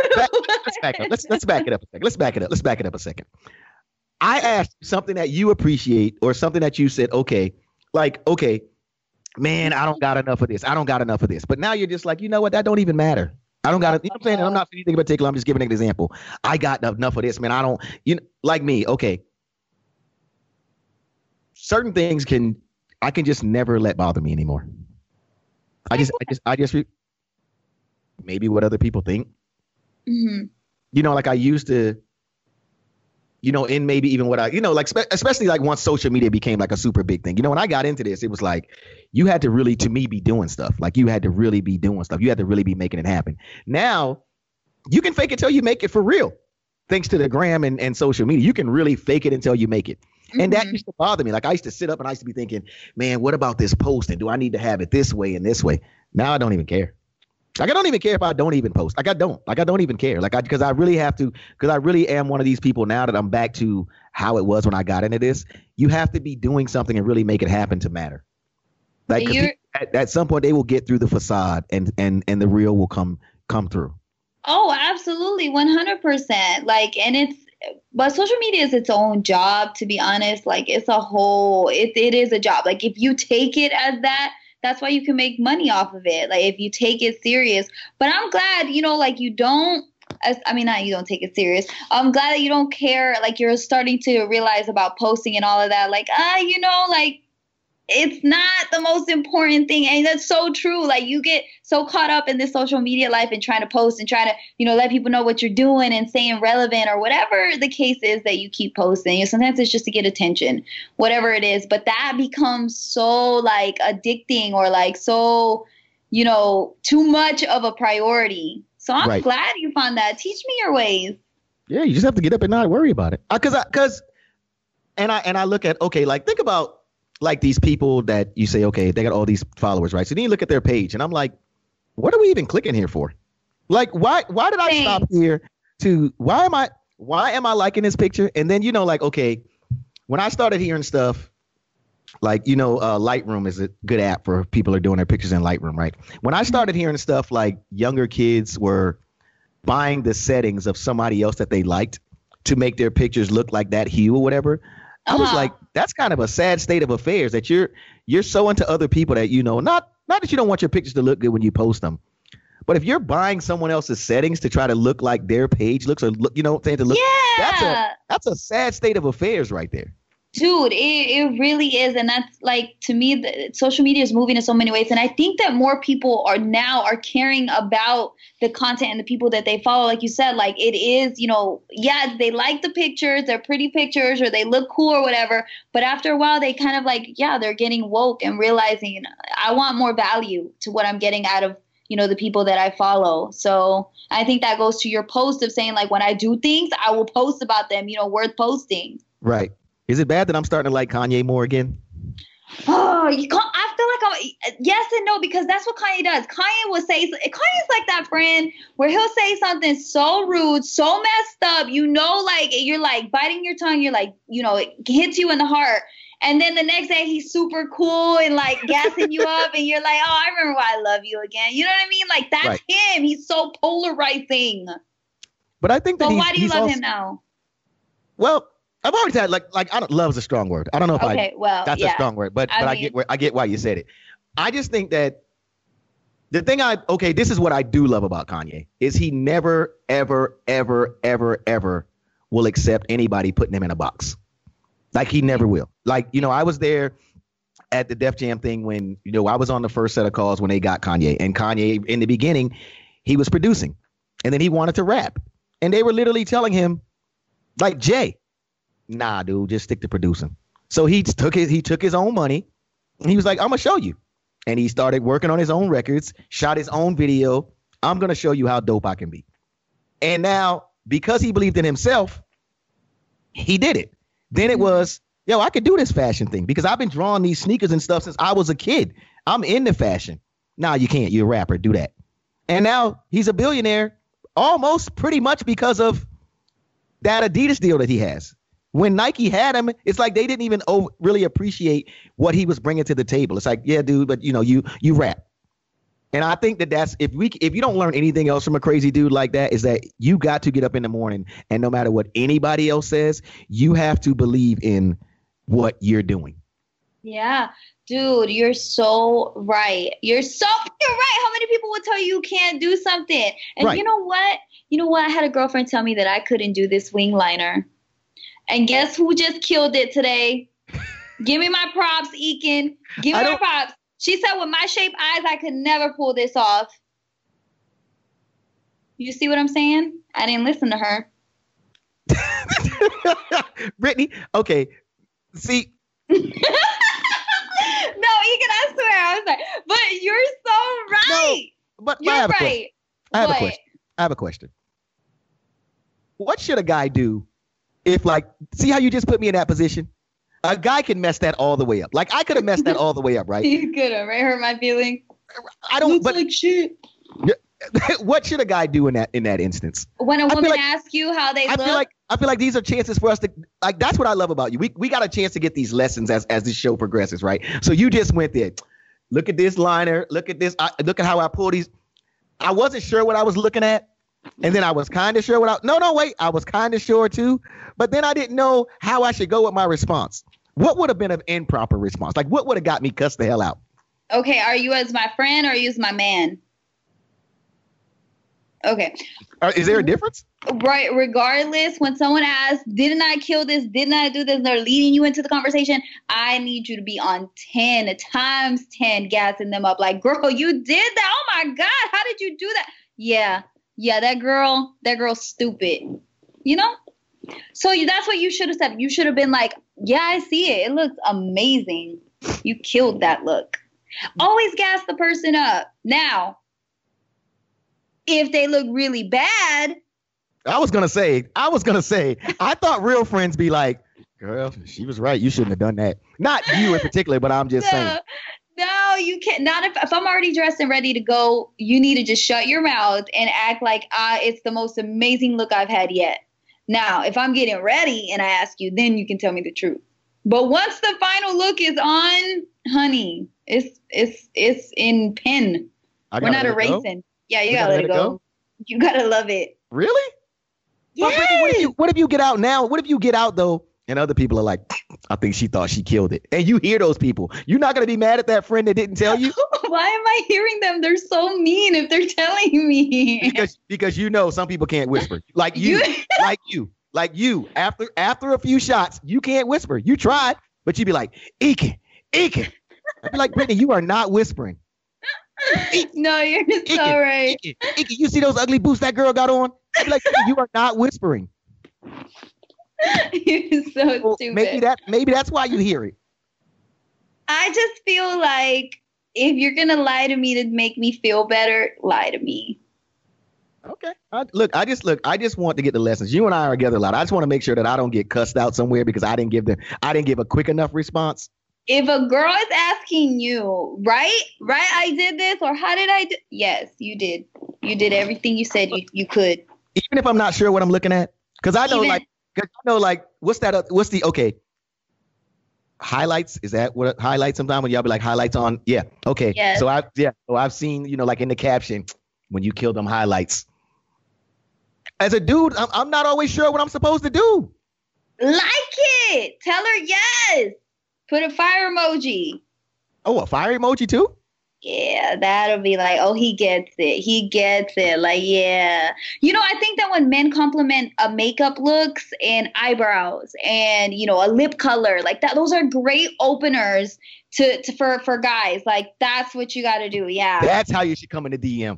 Let's back it up a second. I asked something that you appreciate or something that you said, okay, man, I don't got enough of this. But now you're just like, you know what? That don't even matter. I don't got it. You know what I'm saying? I'm not saying anything particular. I'm just giving an example. I got enough of this, man. I don't, you know, like me. Okay. Certain things I can just never let bother me anymore. I just maybe what other people think, mm-hmm. You know, like I used to, you know, and maybe even what I, you know, like, especially like once social media became like a super big thing, you know, when I got into this, it was like, you had to really, to me, be doing stuff. Like you had to really be doing stuff. You had to really be making it happen. Now you can fake it till you make it for real. Thanks to the gram and social media, you can really fake it until you make it. Mm-hmm. And that used to bother me. Like I used to sit up and I used to be thinking, man, what about this post? And do I need to have it this way and this way? Now I don't even care. Like, I don't even care if I don't even post. Like, I don't even care. Like, because I really am one of these people now that I'm back to how it was when I got into this. You have to be doing something and really make it happen to matter. Like, at some point they will get through the facade and the real will come through. Oh, absolutely. 100%. Like, and but social media is its own job, to be honest. Like, it is a job. Like, if you take it as that, that's why you can make money off of it. Like if you take it serious, but I'm glad, you know, like you don't take it serious. I'm glad that you don't care. Like you're starting to realize about posting and all of that. Like, you know, like it's not the most important thing. And that's so true. Like you get so caught up in this social media life and trying to post and trying to, you know, let people know what you're doing and staying relevant or whatever the case is that you keep posting. Sometimes it's just to get attention, whatever it is. But that becomes so like addicting or like so, you know, too much of a priority. So I'm glad you found that. Teach me your ways. Yeah, you just have to get up and not worry about it. Because I look at, okay, like think about, like these people that you say, okay, they got all these followers, right? So then you look at their page and I'm like, what are we even clicking here for? Like, why did I stop here to, why am I liking this picture? And then, you know, like, okay, when I started hearing stuff, like, you know, Lightroom is a good app for people who are doing their pictures in Lightroom, right? When I started hearing stuff like younger kids were buying the settings of somebody else that they liked to make their pictures look like that hue or whatever, I was like, that's kind of a sad state of affairs that you're so into other people that, you know, not that you don't want your pictures to look good when you post them, but if you're buying someone else's settings to try to look like their page looks or look, you know, to look, that's a sad state of affairs right there. Dude, it really is. And that's like, to me, social media is moving in so many ways. And I think that more people are now caring about the content and the people that they follow. Like you said, like it is, you know, yeah, they like the pictures, they're pretty pictures or they look cool or whatever. But after a while, they kind of like, yeah, they're getting woke and realizing I want more value to what I'm getting out of, you know, the people that I follow. So I think that goes to your post of saying like, when I do things, I will post about them, you know, worth posting. Right. Is it bad that I'm starting to like Kanye more again? Oh, yes and no, because that's what Kanye does. Kanye's like that friend where he'll say something so rude, so messed up, you know, like you're like biting your tongue. You're like, you know, it hits you in the heart. And then the next day he's super cool and like gassing you up and you're like, oh, I remember why I love you again. You know what I mean? Like that's right. Him. He's so polarizing. But I think that why do you love him now? Well, I've always had like I don't love is a strong word. I don't know if that's a strong word, but I mean, I get why you said it. I just think that the thing this is what I do love about Kanye is he never, ever, ever, ever, ever will accept anybody putting him in a box. Like he never will. Like, you know, I was there at the Def Jam thing when, you know, I was on the first set of calls when they got Kanye, and Kanye in the beginning, he was producing and then he wanted to rap and they were literally telling him like, Jay, nah, dude, just stick to producing. So he took his own money and he was like, I'm going to show you. And he started working on his own records, shot his own video. I'm going to show you how dope I can be. And now because he believed in himself, he did it. Then it was, yo, I could do this fashion thing because I've been drawing these sneakers and stuff since I was a kid. I'm into fashion. Nah, you can't. You're a rapper. Do that. And now he's a billionaire almost pretty much because of that Adidas deal that he has. When Nike had him, it's like they didn't even really appreciate what he was bringing to the table. It's like, yeah, dude, but, you know, you rap. And I think that that's if you don't learn anything else from a crazy dude like that, is that you got to get up in the morning and no matter what anybody else says, you have to believe in what you're doing. Yeah, dude, you're so right. You're right. How many people will tell you you can't do something? And right. You know what? I had a girlfriend tell me that I couldn't do this wing liner. And guess who just killed it today? Give me my props, Eakin. Give me my props. She said, with my shaped eyes, I could never pull this off. You see what I'm saying? I didn't listen to her. Brittany, okay. See. No, Eakin, I swear. I was like, but you're so right. No, but you're right. I have a question. What should a guy do if, like, see how you just put me in that position? A guy can mess that all the way up. Like I could have messed that all the way up, right? You could have, right? Hurt my feelings. I don't. Looks but like shit. What should a guy do in that instance? When a woman asks you how they look, I feel like these are chances for us to like. That's what I love about you. We got a chance to get these lessons as this show progresses, right? So you just went there. Look at this liner. Look at this. Look at how I pull these. I wasn't sure what I was looking at. And then I was kind of sure I was kind of sure too, but then I didn't know how I should go with my response. What would have been an improper response? Like what would have got me cussed the hell out? Okay. Are you as my friend or are you as my man? Okay. Is there a difference? Right. Regardless, when someone asks, didn't I kill this? Didn't I do this? And they're leading you into the conversation. I need you to be on 10 times 10, gassing them up. Like, girl, you did that. Oh my God. How did you do that? Yeah. Yeah, that girl's stupid, you know? So that's what you should have said. You should have been like, yeah, I see it. It looks amazing. You killed that look. Always gas the person up. Now, if they look really bad. I was going to say, I thought real friends be like, girl, she was right. You shouldn't have done that. Not you in particular, but I'm just saying. No, you can't. Not if I'm already dressed and ready to go, you need to just shut your mouth and act like it's the most amazing look I've had yet. Now, if I'm getting ready and I ask you, then you can tell me the truth. But once the final look is on, honey, it's in pen. We're not erasing. Yeah, you gotta let it go. You gotta love it. Really? Yeah. What if you get out now? What if you get out though? And other people are like, I think she thought she killed it. And you hear those people. You're not going to be mad at that friend that didn't tell you? Why am I hearing them? They're so mean if they're telling me. Because you know some people can't whisper. Like you. like you. After a few shots, you can't whisper. You tried, but you'd be like, Eakin. I'd be like, Brittany, you are not whispering. No, you're so right. Eakin, you see those ugly boots that girl got on? I'd be like, you are not whispering. You're so stupid. Maybe that's why you hear it. I just feel like if you're going to lie to me to make me feel better, lie to me. Okay. I just want to get the lessons. You and I are together a lot. I just want to make sure that I don't get cussed out somewhere because I didn't give a quick enough response. If a girl is asking you, right, I did this or how did I do? Yes, you did. You did everything you said you could. Even if I'm not sure what I'm looking at, because I know what's the highlights. Is that what highlights sometimes when y'all be like highlights on? Yeah. Okay. Yes. So I've seen, you know, like in the caption, when you kill them highlights. As a dude, I'm not always sure what I'm supposed to do. Like it. Tell her yes. Put a fire emoji. Oh, a fire emoji too? Yeah, that'll be like, oh, he gets it. He gets it. Like, yeah. You know, I think that when men compliment a makeup looks and eyebrows and, you know, a lip color like that, those are great openers for guys. Like, that's what you got to do. Yeah. That's how you should come in the DM.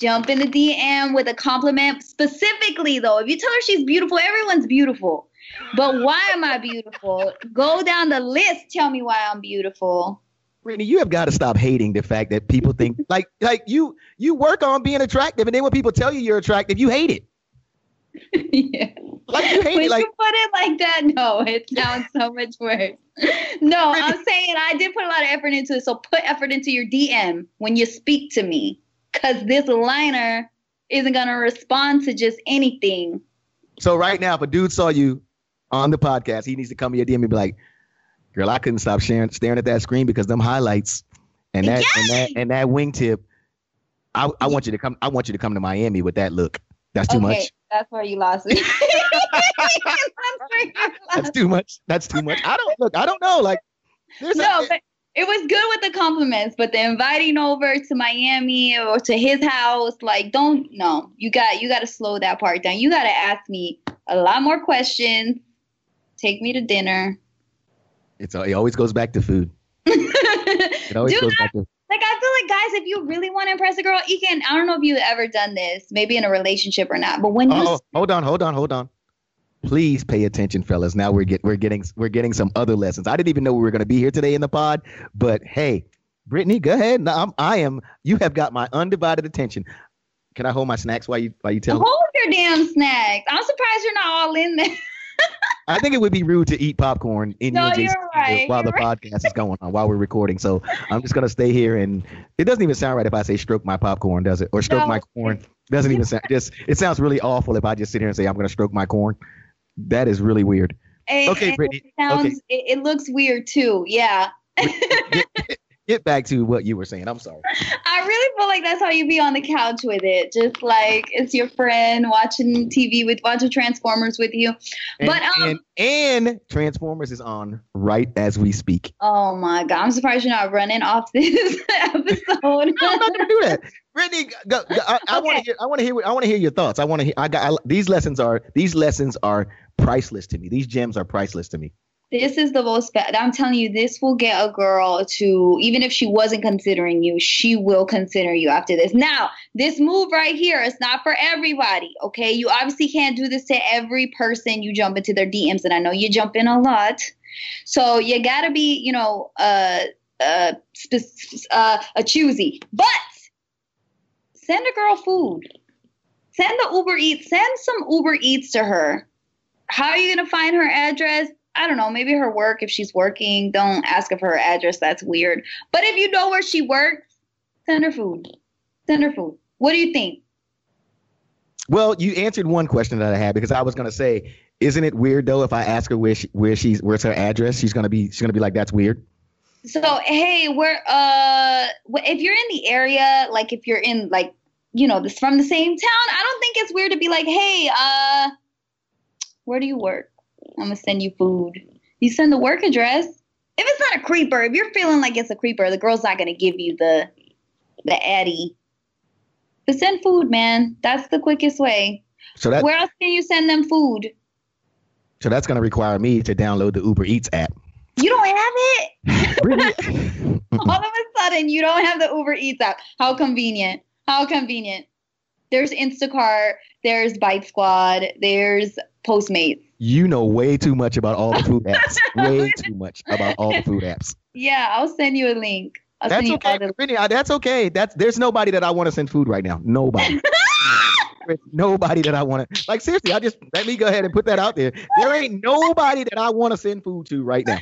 Jump in the DM with a compliment. Specifically, though, if you tell her she's beautiful, everyone's beautiful. But why am I beautiful? Go down the list. Tell me why I'm beautiful. Brittany, you have got to stop hating the fact that people think like you work on being attractive, and then when people tell you you're attractive, you hate it. Yeah. Like you hate when it. Like, you put it like that, no, it sounds so much worse. No, Brittany. I'm saying I did put a lot of effort into it. So put effort into your DM when you speak to me, because this liner isn't going to respond to just anything. So right now, if a dude saw you on the podcast, he needs to come to your DM and be like, girl, I couldn't stop staring at that screen because them highlights and that yes! and that wingtip. I want you to come. I want you to come to Miami with that look. That's too much. That's where you lost me. That's too much. That's too much. I don't know. Like, but it was good with the compliments, but the inviting over to Miami or to his house, like, you got to slow that part down. You got to ask me a lot more questions. Take me to dinner. It always goes back to food. It always goes back to food. Like, I feel like, guys, if you really want to impress a girl, Eakin, I don't know if you've ever done this, maybe in a relationship or not, but when you... Hold on. Please pay attention, fellas. Now we're getting some other lessons. I didn't even know we were going to be here today in the pod, but hey, Brittany, go ahead. No, you have got my undivided attention. Can I hold my snacks while you tell me? Hold your damn snacks. I'm surprised you're not all in there. I think it would be rude to eat popcorn in Jason right, while the podcast is going on, while we're recording. So I'm just going to stay here, and it doesn't even sound right if I say stroke my popcorn, does it? Or stroke my corn. Doesn't even sound it sounds really awful if I just sit here and say I'm going to stroke my corn. That is really weird. Okay, Brittany. It looks weird too. Yeah. Get back to what you were saying. I'm sorry. I really feel like that's how you be on the couch with it. Just like it's your friend watching TV watching Transformers with you. And Transformers is on right as we speak. Oh my God. I'm surprised you're not running off this episode. No, I'm not gonna do that. Brittany, I want to hear your thoughts. These lessons are priceless to me. These gems are priceless to me. This is the most, I'm telling you, this will get a girl to, even if she wasn't considering you, she will consider you after this. Now, this move right here is not for everybody, okay? You obviously can't do this to every person you jump into their DMs, and I know you jump in a lot. So you got to be, you know, a choosy. But send a girl food. Send some Uber Eats to her. How are you going to find her address? I don't know, maybe her work, if she's working. Don't ask her for her address. That's weird. But if you know where she works, send her food. What do you think? Well, you answered one question that I had, because I was going to say, isn't it weird, though, if I ask her where's her address? She's going to be like, that's weird. So, hey, if you're in the area, like if you're in, like, you know, this from the same town, I don't think it's weird to be like, hey, where do you work? I'm going to send you food. You send the work address. If it's not a creeper, if you're feeling like it's a creeper, the girl's not going to give you the addy. But send food, man. That's the quickest way. So where else can you send them food? So that's going to require me to download the Uber Eats app. You don't have it? All of a sudden, you don't have the Uber Eats app. How convenient. There's Instacart. There's Bite Squad. There's Postmates. You know way too much about all the food apps. Yeah, I'll send you a link. That's okay. There's nobody that I want to send food right now. Nobody. Nobody that I want to. Like, seriously, let me go ahead and put that out there. There ain't nobody that I want to send food to right now.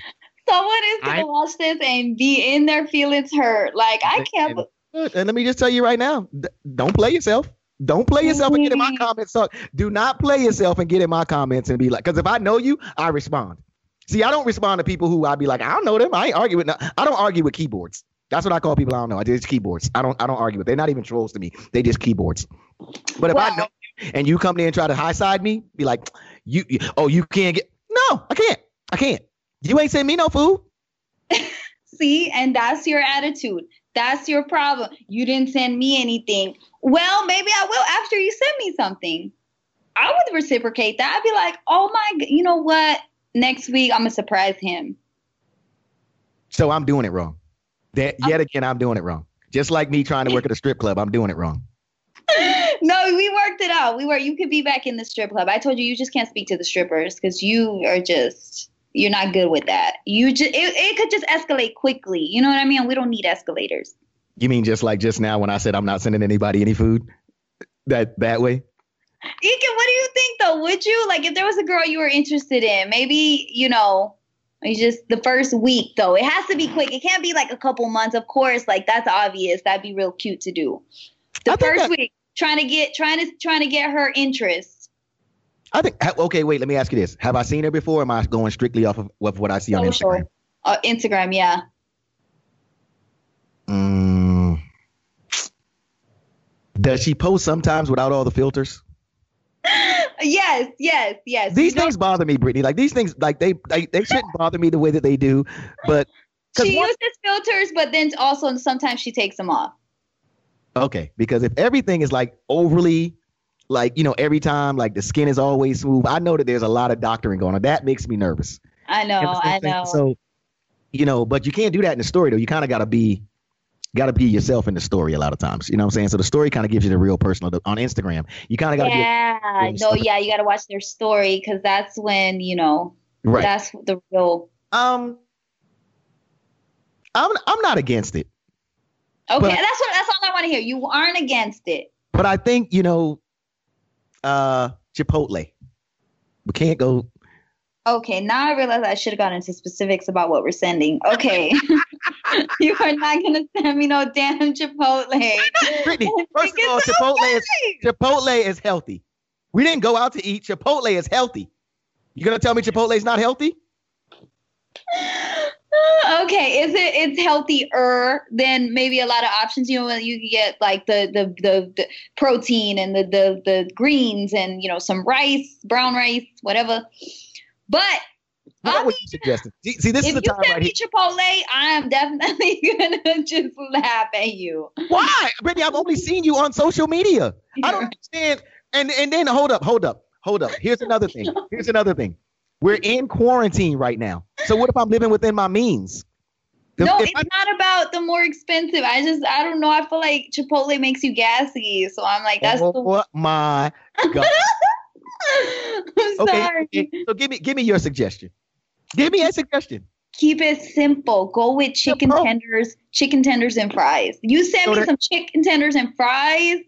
Someone is going to watch this and be in their feelings hurt. Like, I can't. And let me just tell you right now, don't play yourself. Don't play yourself and get in my comments. Do not play yourself and get in my comments and be like, because if I know you, I respond. See, I don't respond to people who I be like, I don't know them. I ain't argue with. I don't argue with keyboards. That's what I call people I don't know. I just keyboards. I don't argue with. They're not even trolls to me. They just keyboards. But if I know you and you come there and try to high side me, be like, you can't get. No, I can't. You ain't send me no food. See, and that's your attitude. That's your problem. You didn't send me anything. Well, maybe I will after you send me something. I would reciprocate that. I'd be like, oh my God, you know what? Next week, I'm going to surprise him. So I'm doing it wrong. Yet again, I'm doing it wrong. Just like me trying to work at a strip club, I'm doing it wrong. No, we worked it out. You could be back in the strip club. I told you, you just can't speak to the strippers because you are just, you're not good with that. It could just escalate quickly. You know what I mean? We don't need escalators. You mean just like just now when I said I'm not sending anybody any food that way? Eakin, what do you think though? Would you, like, if there was a girl you were interested in, maybe, you know, it's just the first week though. It has to be quick. It can't be like a couple months. Of course, like that's obvious. That'd be real cute to do. The first week, trying to get her interest. I think, okay, wait, let me ask you this. Have I seen her before? Am I going strictly off of what I see on Instagram? Instagram, yeah. Does she post sometimes without all the filters? Yes. These things bother me, Brittany. Like these things, like they shouldn't bother me the way that they do. But she uses filters, but then also sometimes she takes them off. Okay, because if everything is like overly, like, you know, every time, like the skin is always smooth. I know that there's a lot of doctoring going on. That makes me nervous. I know. So, you know, but you can't do that in the story though. You kind of gotta be yourself in the story a lot of times. You know what I'm saying? So the story kind of gives you the real personal on Instagram. You kind of gotta you gotta watch their story because that's when, you know, right. That's the real. I'm not against it. Okay, that's all I want to hear. You aren't against it. But I think, you know, Chipotle. We can't go. Okay, now I realize I should have gone into specifics about what we're sending. Okay. You are not going to send me no damn Chipotle. Brittany, first of all, Chipotle is healthy. We didn't go out to eat. Chipotle is healthy. You're going to tell me Chipotle is not healthy? Okay, it's healthier than maybe a lot of options. You know, when you get like the protein and the greens and, you know, some rice, brown rice, whatever. But what would you suggest? See, this is the time right here. If you send me Chipotle, I am definitely gonna just laugh at you. Why, Brittany? I've only seen you on social media. I don't understand. And then hold up. Here's another thing. We're in quarantine right now. So what if I'm living within my means? It's not about the more expensive. I don't know. I feel like Chipotle makes you gassy. So I'm like, that's my God. I'm sorry. Okay. So give me your suggestion. Give me a suggestion. Keep it simple. Go with chicken tenders and fries. You send me some chicken tenders and fries.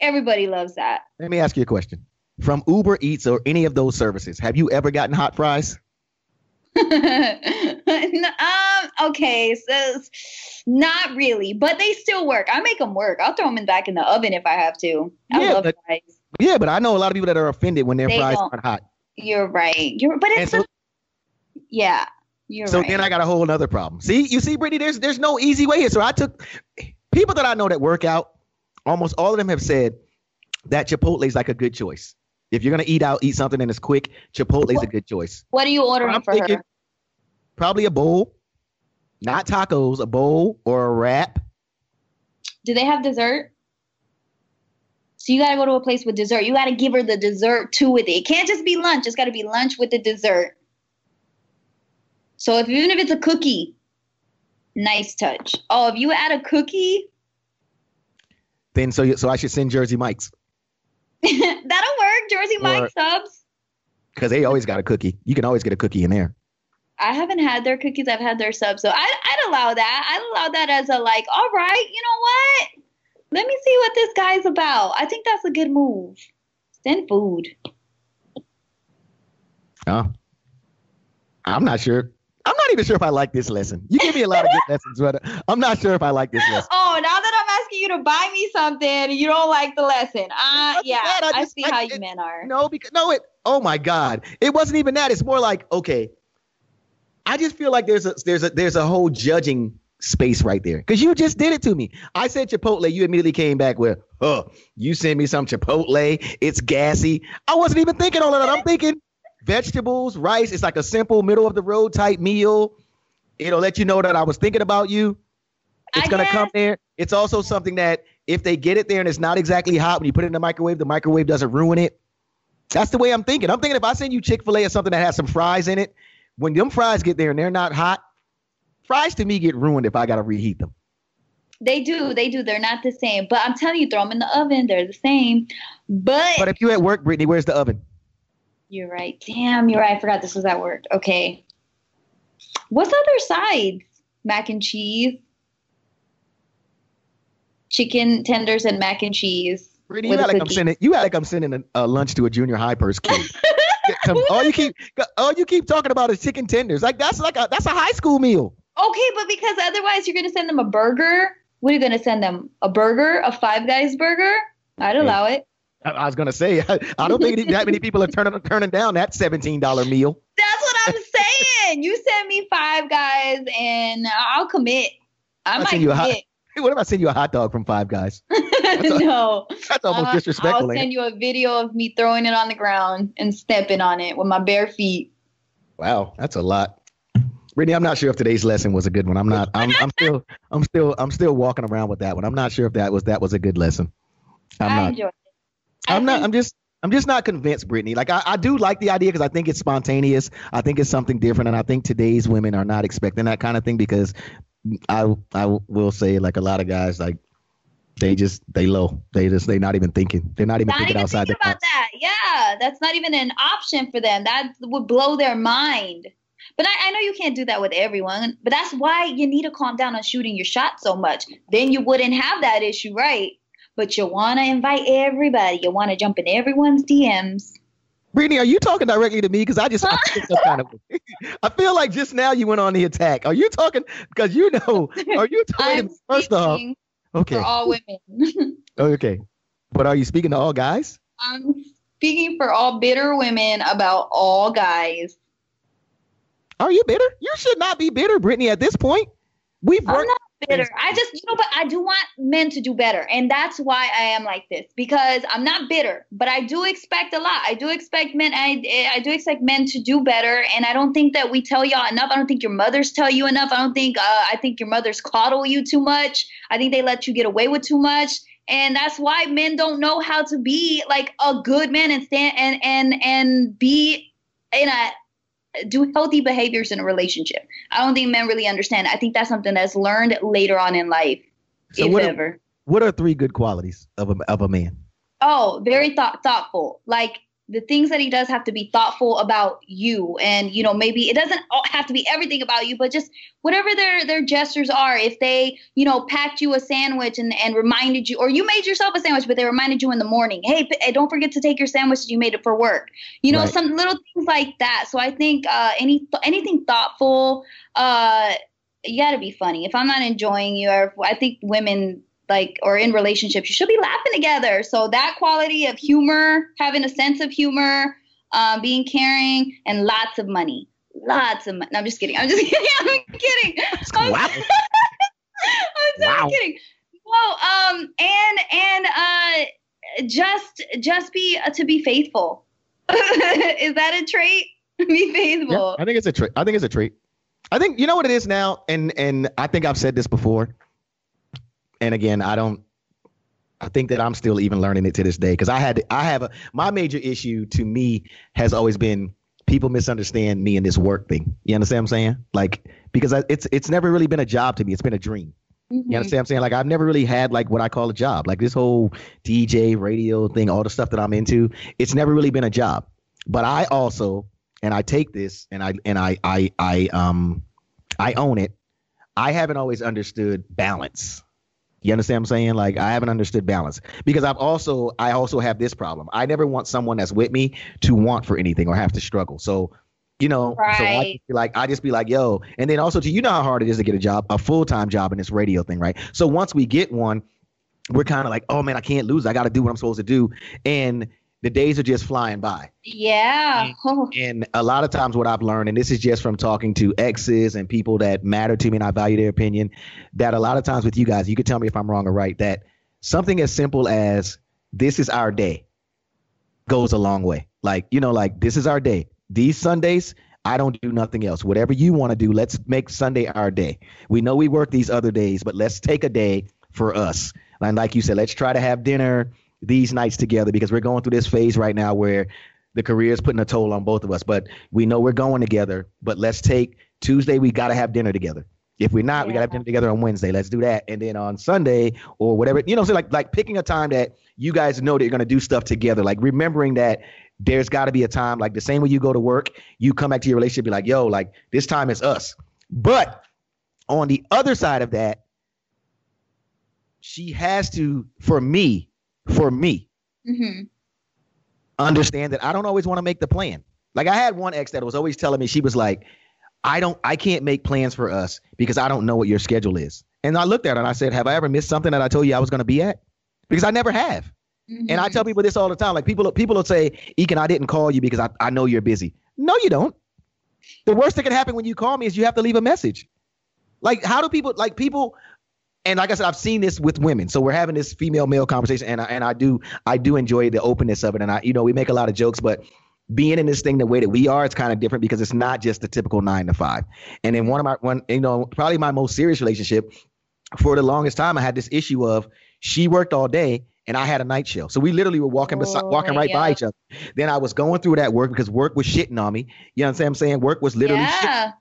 Everybody loves that. Let me ask you a question. From Uber Eats or any of those services, have you ever gotten hot fries? Okay, so not really, but they still work. I make them work. I'll throw them back in the oven if I have to. I love fries. Yeah, but I know a lot of people that are offended when their fries aren't hot. You're right. But it's you're right. So then I got a whole other problem. See, you see, Brittany, there's no easy way here. So I took people that I know that work out. Almost all of them have said that Chipotle is like a good choice. If you're going to eat out, eat something and it's quick, Chipotle is a good choice. What are you ordering for her? Probably a bowl, not tacos, a bowl or a wrap. Do they have dessert? So you got to go to a place with dessert. You got to give her the dessert too with it. It can't just be lunch. It's got to be lunch with the dessert. So even if it's a cookie, nice touch. Oh, if you add a cookie. Then so I should send Jersey Mike's. That'll work. Jersey Mike's subs. Because they always got a cookie. You can always get a cookie in there. I haven't had their cookies. I've had their subs. So I'd allow that. I'd allow that as a like, all right, you know what? Let me see what this guy's about. I think that's a good move. Send food. I'm not sure. I'm not even sure if I like this lesson. You give me a lot of good lessons, but I'm not sure if I like this lesson. Oh, now that I'm asking you to buy me something and you don't like the lesson. I see how you men are. No, because oh my God. It wasn't even that. It's more like, okay, I just feel like there's a whole judging space right there, because you just did it to me. I said Chipotle, you immediately came back with, oh, you send me some Chipotle, it's gassy. I wasn't even thinking all of that. I'm thinking vegetables, rice. It's like a simple middle of the road type meal. It'll let you know that I was thinking about you. It's going to come there. It's also something that if they get it there and it's not exactly hot, when you put it in the microwave doesn't ruin it. That's the way I'm thinking. I'm thinking if I send you Chick-fil-A or something that has some fries in it, when them fries get there and they're not hot, fries to me get ruined if I got to reheat them. They do. They're not the same. But I'm telling you, throw them in the oven. They're the same. But if you're at work, Brittany, where's the oven? You're right. Damn, you're right. I forgot this was at work. Okay. What's other sides? Mac and cheese. Chicken tenders and mac and cheese. Brittany, you act like I'm sending a lunch to a junior high person. all you keep talking about is chicken tenders. Like that's a high school meal. Okay, but because otherwise you're gonna send them a burger. What are you gonna send them? A burger? A Five Guys burger? I'd allow it. I was gonna say I don't think that many people are turning down that $17 meal. That's what I'm saying. You send me Five Guys and I'll commit. I might commit. What if I send you a hot dog from Five Guys? No. That's almost disrespectful. I'll send you a video of me throwing it on the ground and stepping on it with my bare feet. Wow, that's a lot. Brittany, I'm not sure if today's lesson was a good one. I'm still walking around with that one. I'm not sure if that was a good lesson. I'm just not convinced, Brittany. Like I do like the idea because I think it's spontaneous. I think it's something different, and I think today's women are not expecting that kind of thing because I will say, like, a lot of guys, like, they're not even thinking. They're not even thinking outside the box. That. Yeah, that's not even an option for them. That would blow their mind. But I know you can't do that with everyone. But that's why you need to calm down on shooting your shot so much. Then you wouldn't have that issue, right? But you want to invite everybody. You want to jump in everyone's DMs. Brittany, are you talking directly to me? Because I feel like just now you went on the attack. Are you talking? Because you know, are you talking? First off, okay. For all women. Okay, but are you speaking to all guys? I'm speaking for all bitter women about all guys. Are you bitter? You should not be bitter, Brittany. At this point, I'm not bitter. I just, but I do want men to do better, and that's why I am like this, because I'm not bitter, but I do expect a lot. I do expect men. I do expect men to do better, and I don't think that we tell y'all enough. I don't think your mothers tell you enough. I think your mothers coddle you too much. I think they let you get away with too much, and that's why men don't know how to be like a good man and stand and be in a. Do healthy behaviors in a relationship. I don't think men really understand. I think that's something that's learned later on in life. So what are three good qualities of a man? Oh, very thoughtful. Like the things that he does have to be thoughtful about you. And, maybe it doesn't have to be everything about you, but just whatever their gestures are. If they, packed you a sandwich and reminded you, or you made yourself a sandwich, but they reminded you in the morning, hey, don't forget to take your sandwich that you made it for work. Right. Some little things like that. So I think anything thoughtful, you got to be funny. If I'm not enjoying you, I think women – or in relationships, you should be laughing together. So that quality of humor, having a sense of humor, being caring, and lots of money. No, I'm just kidding. Wow. I'm kidding. Well, and just be to be faithful. Is that a trait? Be faithful. Yeah, I think it's a trait. I think you know what it is now, and I think I've said this before. And again, I think that I'm still even learning it to this day, because my major issue to me has always been people misunderstand me in this work thing. You understand what I'm saying? Like, because it's never really been a job to me. It's been a dream. Mm-hmm. You understand what I'm saying? Like, I've never really had like what I call a job, like this whole DJ radio thing, all the stuff that I'm into. It's never really been a job. But I also, and I take this and I own it. I haven't always understood balance. You understand what I'm saying? Like, I haven't understood balance, because I also have this problem. I never want someone that's with me to want for anything or have to struggle. So, right. So I just be like, yo. And then also, you know how hard it is to get a job, a full-time job in this radio thing, right? So once we get one, we're kind of like, oh man, I can't lose. I got to do what I'm supposed to do. And the days are just flying by. Yeah. And a lot of times what I've learned, and this is just from talking to exes and people that matter to me and I value their opinion, that a lot of times with you guys, you could tell me if I'm wrong or right, that something as simple as this is our day goes a long way. Like, you know, like this is our day. These Sundays, I don't do nothing else. Whatever you want to do, let's make Sunday our day. We know we work these other days, but let's take a day for us. And like you said, let's try to have dinner these nights together because we're going through this phase right now where the career is putting a toll on both of us. But we know we're going together, but let's take Tuesday. We got to have dinner together. If we're not, we got to have dinner together on Wednesday. Let's do that. And then on Sunday or whatever, you know, so like picking a time that you guys know that you're going to do stuff together, like remembering that there's got to be a time, like the same way you go to work, you come back to your relationship, be like, yo, like this time is us. But on the other side of that, she has to, for me, mm-hmm. understand that I don't always want to make the plan. Like I had one ex that was always telling me, she was like, I can't make plans for us because I don't know what your schedule is. And I looked at her and I said, have I ever missed something that I told you I was going to be at? Because I never have. Mm-hmm. And I tell people this all the time. Like people will say, Eakin, I didn't call you because I know you're busy. No, you don't. The worst that can happen when you call me is you have to leave a message. Like how do people, like people, and like I said, I've seen this with women. So we're having this female-male conversation, and I do enjoy the openness of it. And we make a lot of jokes, but being in this thing the way that we are, it's kind of different because it's not just the typical 9 to 5. And in probably my most serious relationship, for the longest time, I had this issue of she worked all day and I had a night show. So we literally were walking right by each other. Then I was going through that work because work was shitting on me. You know what I'm saying? Work was literally shitting.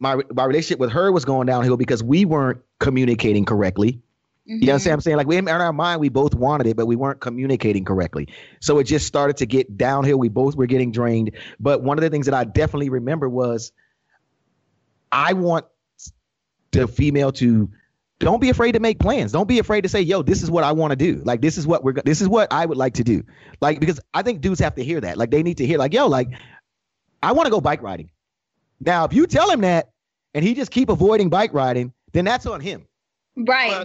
My relationship with her was going downhill because we weren't communicating correctly. Mm-hmm. You know what I'm saying? Like in our mind, we both wanted it, but we weren't communicating correctly. So it just started to get downhill. We both were getting drained. But one of the things that I definitely remember was I want the female to don't be afraid to make plans. Don't be afraid to say, yo, this is what I want to do. Like, this is what I would like to do. Like, because I think dudes have to hear that. Like they need to hear like, yo, like I want to go bike riding. Now, if you tell him that and he just keep avoiding bike riding, then that's on him. Right.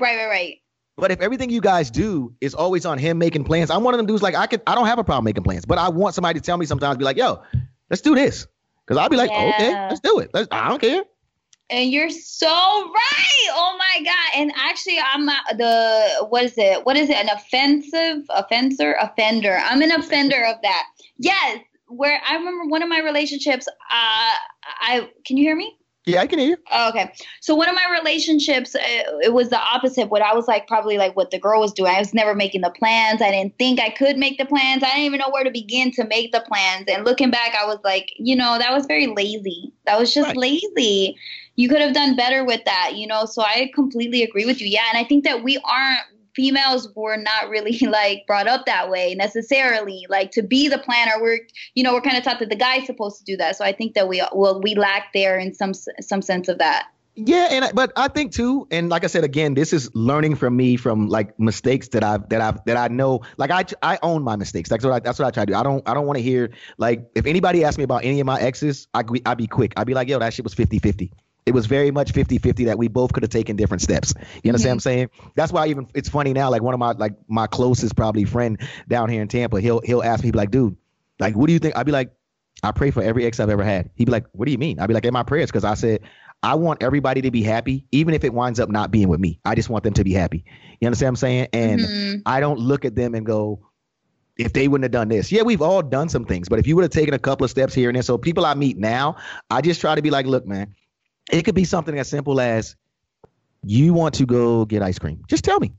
But if everything you guys do is always on him making plans, I'm one of them dudes like I don't have a problem making plans, but I want somebody to tell me sometimes, be like, yo, let's do this. Because I'll be like, okay, let's do it. I don't care. And you're so right. Oh, my God. And actually, I'm not what is it? An offender. I'm an offender of that. Yes. Where I remember one of my relationships, can you hear me? Yeah, I can hear you. Oh, okay. So one of my relationships, it was the opposite. What I was like, probably like what the girl was doing. I was never making the plans. I didn't think I could make the plans. I didn't even know where to begin to make the plans. And looking back, I was like, that was very lazy. That was just lazy. You could have done better with that, So I completely agree with you. Yeah. And I think that females were not really like brought up that way necessarily, like to be the planner. We're kind of taught that the guy's supposed to do that. So I think that we lack there in some sense of that. Yeah. But I think too, and like I said, again, this is learning from me from like mistakes that I know, like I own my mistakes. That's what I try to do. I don't want to hear, like, if anybody asks me about any of my exes, I'd be quick. I'd be like, yo, that shit was 50-50. It was very much 50-50 that we both could have taken different steps. You understand what I'm saying? That's why even it's funny now, like one of my closest probably friend down here in Tampa, he'll ask me, like, dude, like, what do you think? I'd be like, I pray for every ex I've ever had. He'd be like, what do you mean? I'd be like, in my prayers, because I said, I want everybody to be happy, even if it winds up not being with me. I just want them to be happy. You understand what I'm saying? And I don't look at them and go, if they wouldn't have done this. Yeah, we've all done some things, but if you would have taken a couple of steps here and there. So people I meet now, I just try to be like, look, man, it could be something as simple as you want to go get ice cream. Just tell me.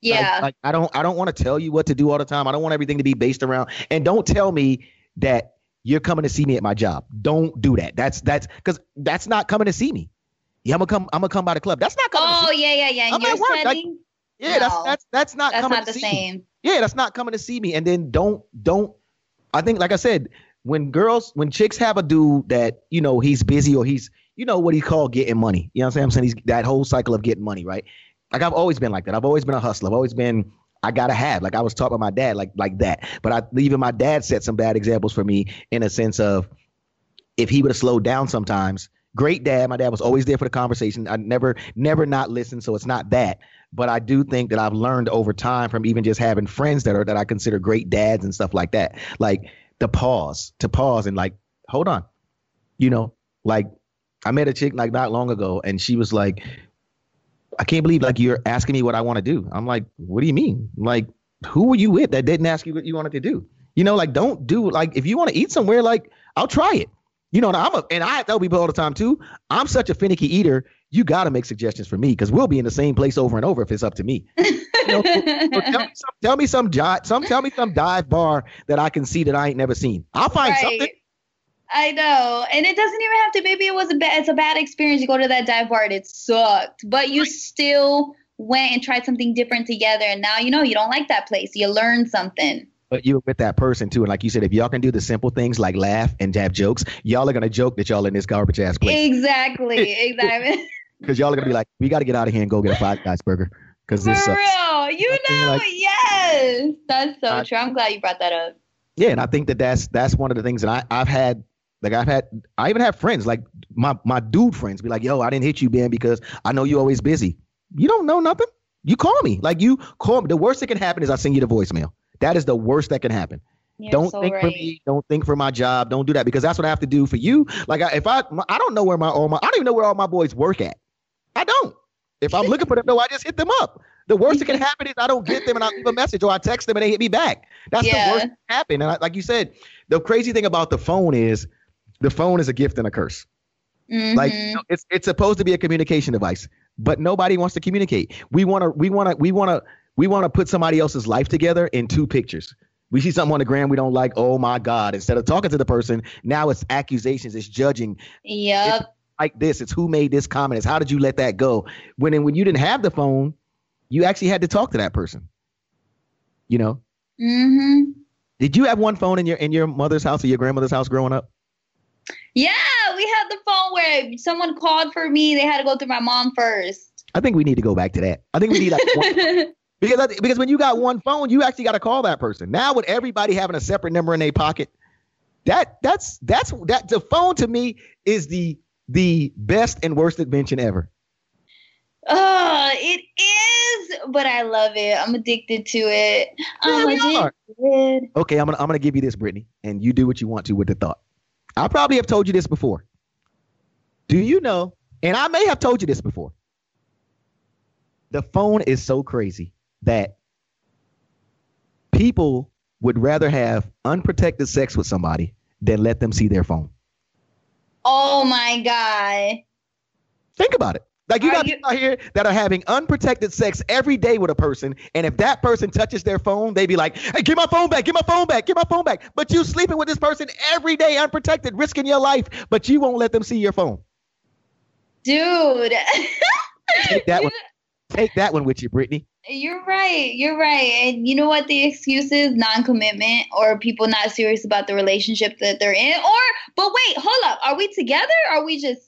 Yeah. Like I don't want to tell you what to do all the time. I don't want everything to be based around. And don't tell me that you're coming to see me at my job. Don't do that. That's because that's not coming to see me. Yeah, I'm gonna come by the club. That's not coming to see me. Yeah. And you're planning? That's not coming to see me. That's not the same. Yeah, that's not coming to see me. And then don't. I think, like I said, when chicks have a dude that, he's busy or he's, what he call getting money. You know what I'm saying? He's that whole cycle of getting money, right? Like I've always been like that. I've always been a hustler. I've always been, I gotta have. Like I was taught by my dad, like that. But even my dad set some bad examples for me in a sense of if he would have slowed down sometimes. Great dad. My dad was always there for the conversation. I never not listened. So it's not that. But I do think that I've learned over time from even just having friends that are that I consider great dads and stuff like that, like the pause, to pause and like, hold on, you know, like I met a chick like not long ago and she was like, I can't believe like you're asking me what I want to do. I'm like, what do you mean? Like, who were you with that didn't ask you what you wanted to do? You know, like don't do like if you want to eat somewhere, like I'll try it. You know, and I tell people all the time too, I'm such a finicky eater. You got to make suggestions for me because we'll be in the same place over and over if it's up to me. You know, so tell me some dive bar that I can see that I ain't never seen. I'll find something. I know. And it doesn't even have to, maybe it was it's a bad experience. You go to that dive bar and it sucked, but you still went and tried something different together. And now, you know, you don't like that place. You learned something. But you were with that person too. And like you said, if y'all can do the simple things like laugh and have jokes, y'all are going to joke that y'all in this garbage ass place. Exactly. Because y'all are going to be like, we got to get out of here and go get a Five Guys burger. Because this sucks. For real. You know, like, yes. That's so true. I'm glad you brought that up. Yeah. And I think that that's one of the things that I've had. Like I even have friends, like my dude friends be like, yo, I didn't hit you, Ben, because I know you're always busy. You don't know nothing. You call me. Like you call me. The worst that can happen is I send you the voicemail. That is the worst that can happen. You're don't so think right. for me. Don't think for my job. Don't do that because that's what I have to do for you. Like I don't know where I don't even know where all my boys work at. I don't. If I'm looking for them, no, I just hit them up. The worst that can happen is I don't get them and I leave a message or I text them and they hit me back. That's the worst that can happen. And like you said, the crazy thing about the phone is, the phone is a gift and a curse. Mm-hmm. Like you know, it's supposed to be a communication device, but nobody wants to communicate. We want to put somebody else's life together in two pictures. We see something on the gram we don't like. Oh my God! Instead of talking to the person, now it's accusations, it's judging. Yep. It's like this, it's who made this comment. It's how did you let that go? When you didn't have the phone, you actually had to talk to that person. You know. Mm-hmm. Did you have one phone in your mother's house or your grandmother's house growing up? Yeah, we had the phone where someone called for me. They had to go through my mom first. I think we need to go back to that. I think we need like one. Because when you got one phone, you actually got to call that person. Now with everybody having a separate number in their pocket, that's the phone to me is the best and worst invention ever. It is, but I love it. I'm addicted to it. Okay, I'm gonna give you this, Brittany, and you do what you want to with the thought. I probably have told you this before. Do you know, and I may have told you this before, the phone is so crazy that people would rather have unprotected sex with somebody than let them see their phone. Oh my God. Think about it. Like you got people out here that are having unprotected sex every day with a person. And if that person touches their phone, they be like, hey, get my phone back, get my phone back, get my phone back. But you sleeping with this person every day, unprotected, risking your life, but you won't let them see your phone. Dude. Take that one with you, Brittany. You're right. You're right. And you know what the excuse is? Non-commitment or people not serious about the relationship that they're in. But wait, hold up. Are we together? Or are we just?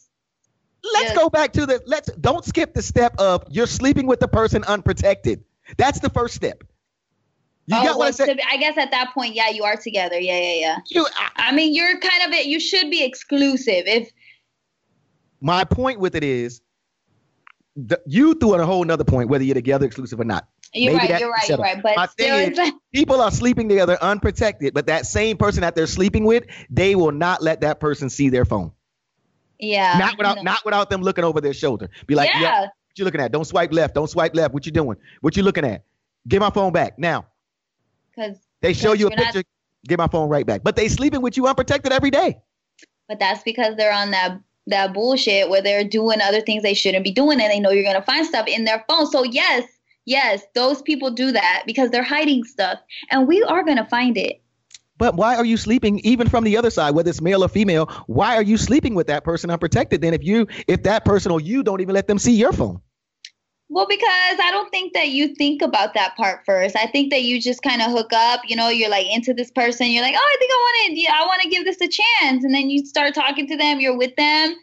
Let's go back to don't skip the step of you're sleeping with the person unprotected. That's the first step. You got what I said? I guess at that point, yeah, you are together. Yeah. You're kind of it. You should be exclusive. If my point with it is you threw in a whole nother point, whether you're together, exclusive or not. You're right. But my thing is, people are sleeping together unprotected, but that same person that they're sleeping with, they will not let that person see their phone. Yeah. Not without them looking over their shoulder. Be like, yeah, what you looking at? Don't swipe left. Don't swipe left. What you doing? What you looking at? Get my phone back now. Because they show you a picture. Get my phone right back. But they sleeping with you unprotected every day. But that's because they're on that bullshit where they're doing other things they shouldn't be doing, and they know you're gonna find stuff in their phone. So yes, those people do that because they're hiding stuff, and we are gonna find it. But why are you sleeping even from the other side, whether it's male or female? Why are you sleeping with that person unprotected then if that person or you don't even let them see your phone? Well, because I don't think that you think about that part first. I think that you just kind of hook up, you know, you're like into this person. You're like, oh, I think I want to give this a chance. And then you start talking to them. You're with them.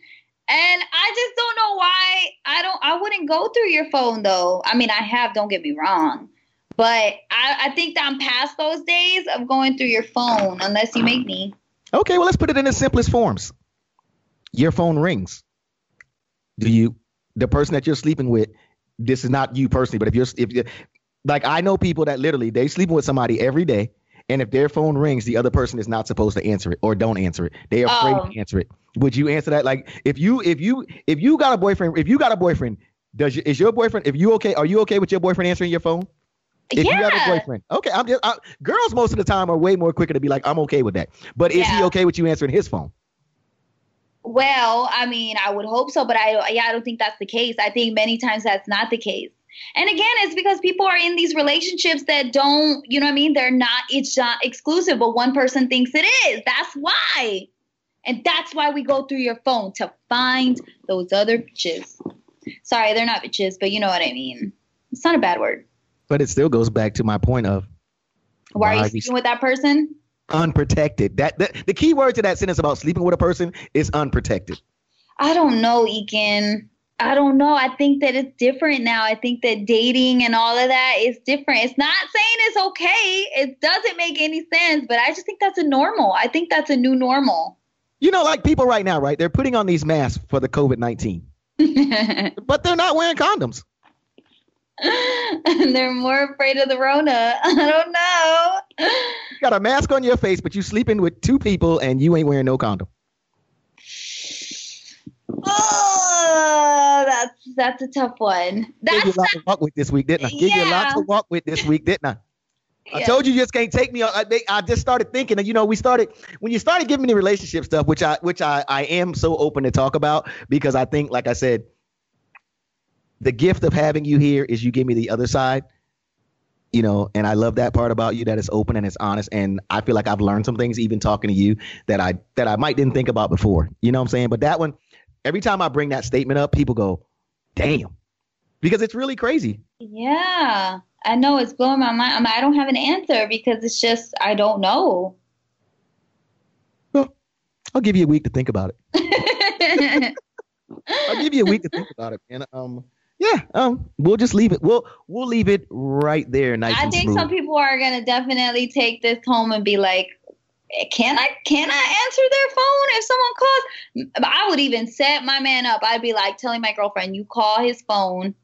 And I just don't know why I wouldn't go through your phone, though. I mean, I have. Don't get me wrong. But I think that I'm past those days of going through your phone unless you make me. Okay, well, let's put it in the simplest forms. Your phone rings. The person that you're sleeping with, this is not you personally, but if you're like, I know people that literally they sleep with somebody every day. And if their phone rings, the other person is not supposed to answer it or don't answer it. They are afraid to answer it. Would you answer that? Like if you got a boyfriend, is your boyfriend, are you okay with your boyfriend answering your phone? If you have a boyfriend. Okay. Girls most of the time are way more quicker to be like, I'm okay with that. But is he okay with you answering his phone? Well, I mean, I would hope so, but I don't think that's the case. I think many times that's not the case. And again, it's because people are in these relationships that don't, you know what I mean? They're not, it's not exclusive, but one person thinks it is. That's why. And that's why we go through your phone to find those other bitches. Sorry, they're not bitches, but you know what I mean? It's not a bad word. But it still goes back to my point of. Why are you sleeping with that person? Unprotected. The key word to that sentence about sleeping with a person is unprotected. I don't know, Eakin. I don't know. I think that it's different now. I think that dating and all of that is different. It's not saying it's okay. It doesn't make any sense, but I just think that's a normal. I think that's a new normal. You know, like people right now, right? They're putting on these masks for the COVID-19, but they're not wearing condoms. And they're more afraid of the Rona. I don't know. You got a mask on your face, but you sleeping with two people and you ain't wearing no condom. Oh, that's a tough one. Gave you a lot to walk with this week, didn't I? I told you just can't take me. I just started thinking that, you know, when you started giving me the relationship stuff, which I am so open to talk about, because I think, like I said, the gift of having you here is you give me the other side, you know, and I love that part about you, that it's open and it's honest. And I feel like I've learned some things, even talking to you, that I might didn't think about before, you know what I'm saying? But that one, every time I bring that statement up, people go, damn, because it's really crazy. Yeah, I know. It's blowing my mind. I don't have an answer because it's just, I don't know. Well, I'll give you a week to think about it. And, we'll just leave it. We'll leave it right there. Nice. I think some people are going to definitely take this home and be like, Can I answer their phone if someone calls? I would even set my man up. I'd be like telling my girlfriend, you call his phone.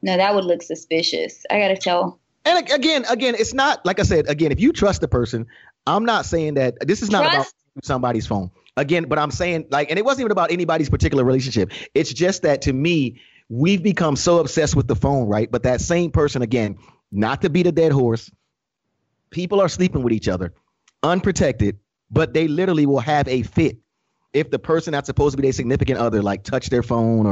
No, that would look suspicious. I got to tell. And again, it's not, like I said, again, if you trust the person, I'm not saying that this is not about somebody's phone again, but I'm saying like, and it wasn't even about anybody's particular relationship. It's just that to me, we've become so obsessed with the phone, right? But that same person, again, not to beat a dead horse, people are sleeping with each other. Unprotected, but they literally will have a fit if the person that's supposed to be their significant other like touch their phone,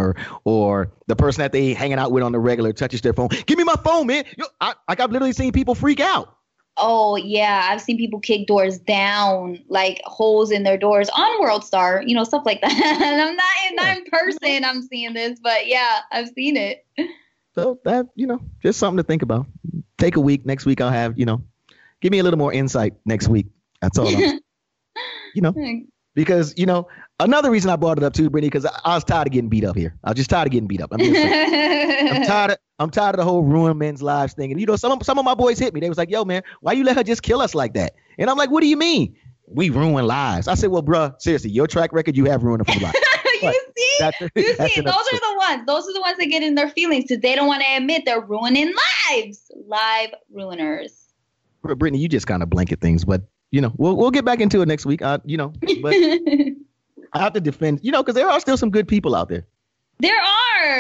or the person that they hanging out with on the regular touches their phone. Give me my phone, man. I've literally seen people freak out. Oh yeah, I've seen people kick doors down, like holes in their doors on World Star, you know, stuff like that. And I'm not in person I'm seeing this, but yeah, I've seen it. So that, you know, just something to think about. Take a week. Next week I'll have, you know, give me a little more insight next week. That's all. You know, because, you know, another reason I brought it up too, Brittany, because I was tired of getting beat up here. I was just tired of getting beat up. I'm tired of the whole ruin men's lives thing. And, you know, some of my boys hit me. They was like, yo, man, why you let her just kill us like that? And I'm like, what do you mean? We ruin lives. I said, well, bruh, seriously, your track record, you have ruined a few lives. You see, those are the ones. Those are the ones that get in their feelings because they don't want to admit they're ruining lives. Live ruiners. Brittany, you just kind of blanket things, but. You know, we'll get back into it next week. You know, but I have to defend, you know, because there are still some good people out there. There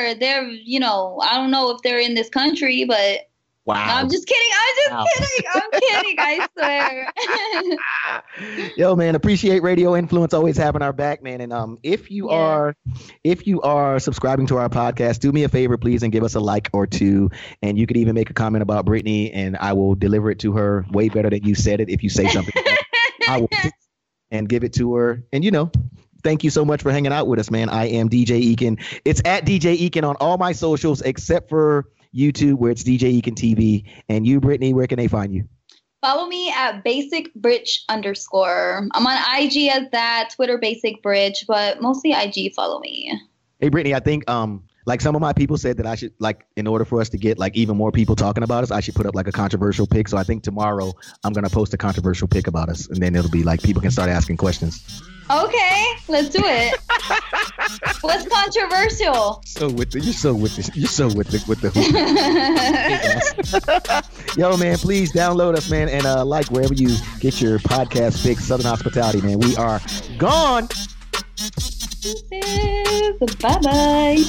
are. You know, I don't know if they're in this country, but wow. I'm just kidding. I'm kidding. I swear. Yo, man, appreciate Radio Influence always having our back, man. And if you are subscribing to our podcast, do me a favor, please, and give us a like or two. And you could even make a comment about Brittany, and I will deliver it to her way better than you said it. If you say something, I will pick and give it to her. And you know, thank you so much for hanging out with us, man. I am DJ Eakin. It's at DJ Eakin on all my socials except for YouTube, where it's DJ Eakin TV. And you, Brittany, where can they find you? Follow me at BasicBridge_. I'm on IG as that, Twitter BasicBridge, but mostly IG. Follow me. Hey, Brittany, I think like some of my people said that I should, like, in order for us to get like even more people talking about us, I should put up like a controversial pic. So I think tomorrow I'm gonna post a controversial pic about us, and then it'll be like people can start asking questions. Okay, let's do it. What's controversial? You're so with the Yo, man, please download us, man, and like wherever you get your podcast fix. Southern Hospitality, man. We are gone. Bye-bye.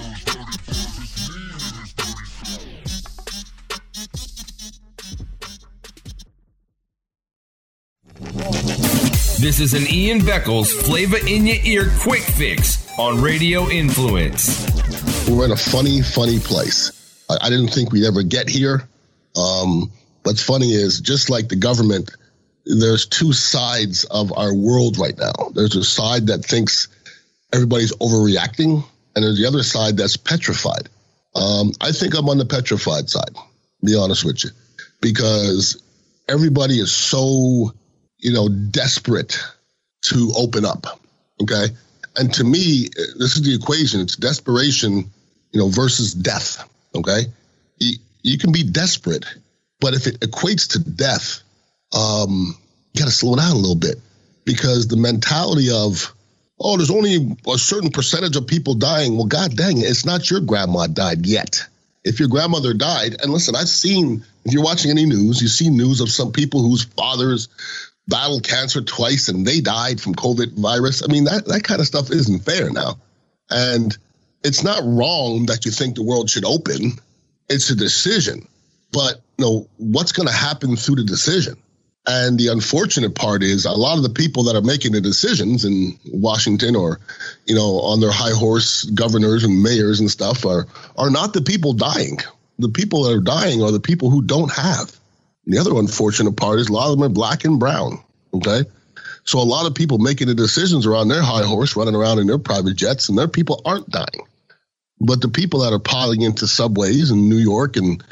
This is an Ian Beckles Flavor In Your Ear Quick Fix on Radio Influence. We're in a funny, funny place. I didn't think we'd ever get here. What's funny is, just like the government, there's two sides of our world right now. There's a side that thinks everybody's overreacting, and there's the other side that's petrified. I think I'm on the petrified side, to be honest with you, because everybody is so... desperate to open up. Okay. And to me, this is the equation. It's desperation, versus death. Okay. You can be desperate, but if it equates to death, you got to slow down a little bit, because the mentality of, oh, there's only a certain percentage of people dying. Well, God dang it. It's not your grandma died yet. If your grandmother died, and listen, if you're watching any news, you see news of some people whose fathers battled cancer twice and they died from COVID virus. I mean, that kind of stuff isn't fair now. And it's not wrong that you think the world should open. It's a decision. But what's going to happen through the decision? And the unfortunate part is a lot of the people that are making the decisions in Washington or, on their high horse, governors and mayors and stuff are not the people dying. The people that are dying are the people who don't have. The other unfortunate part is a lot of them are black and brown. Okay. So a lot of people making the decisions are on their high horse, running around in their private jets, and their people aren't dying. But the people that are piling into subways in New York and,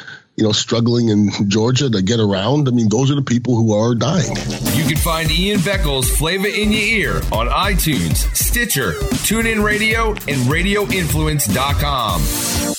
struggling in Georgia to get around, I mean, those are the people who are dying. You can find Ian Beckles' Flavor in Your Ear on iTunes, Stitcher, TuneIn Radio, and RadioInfluence.com.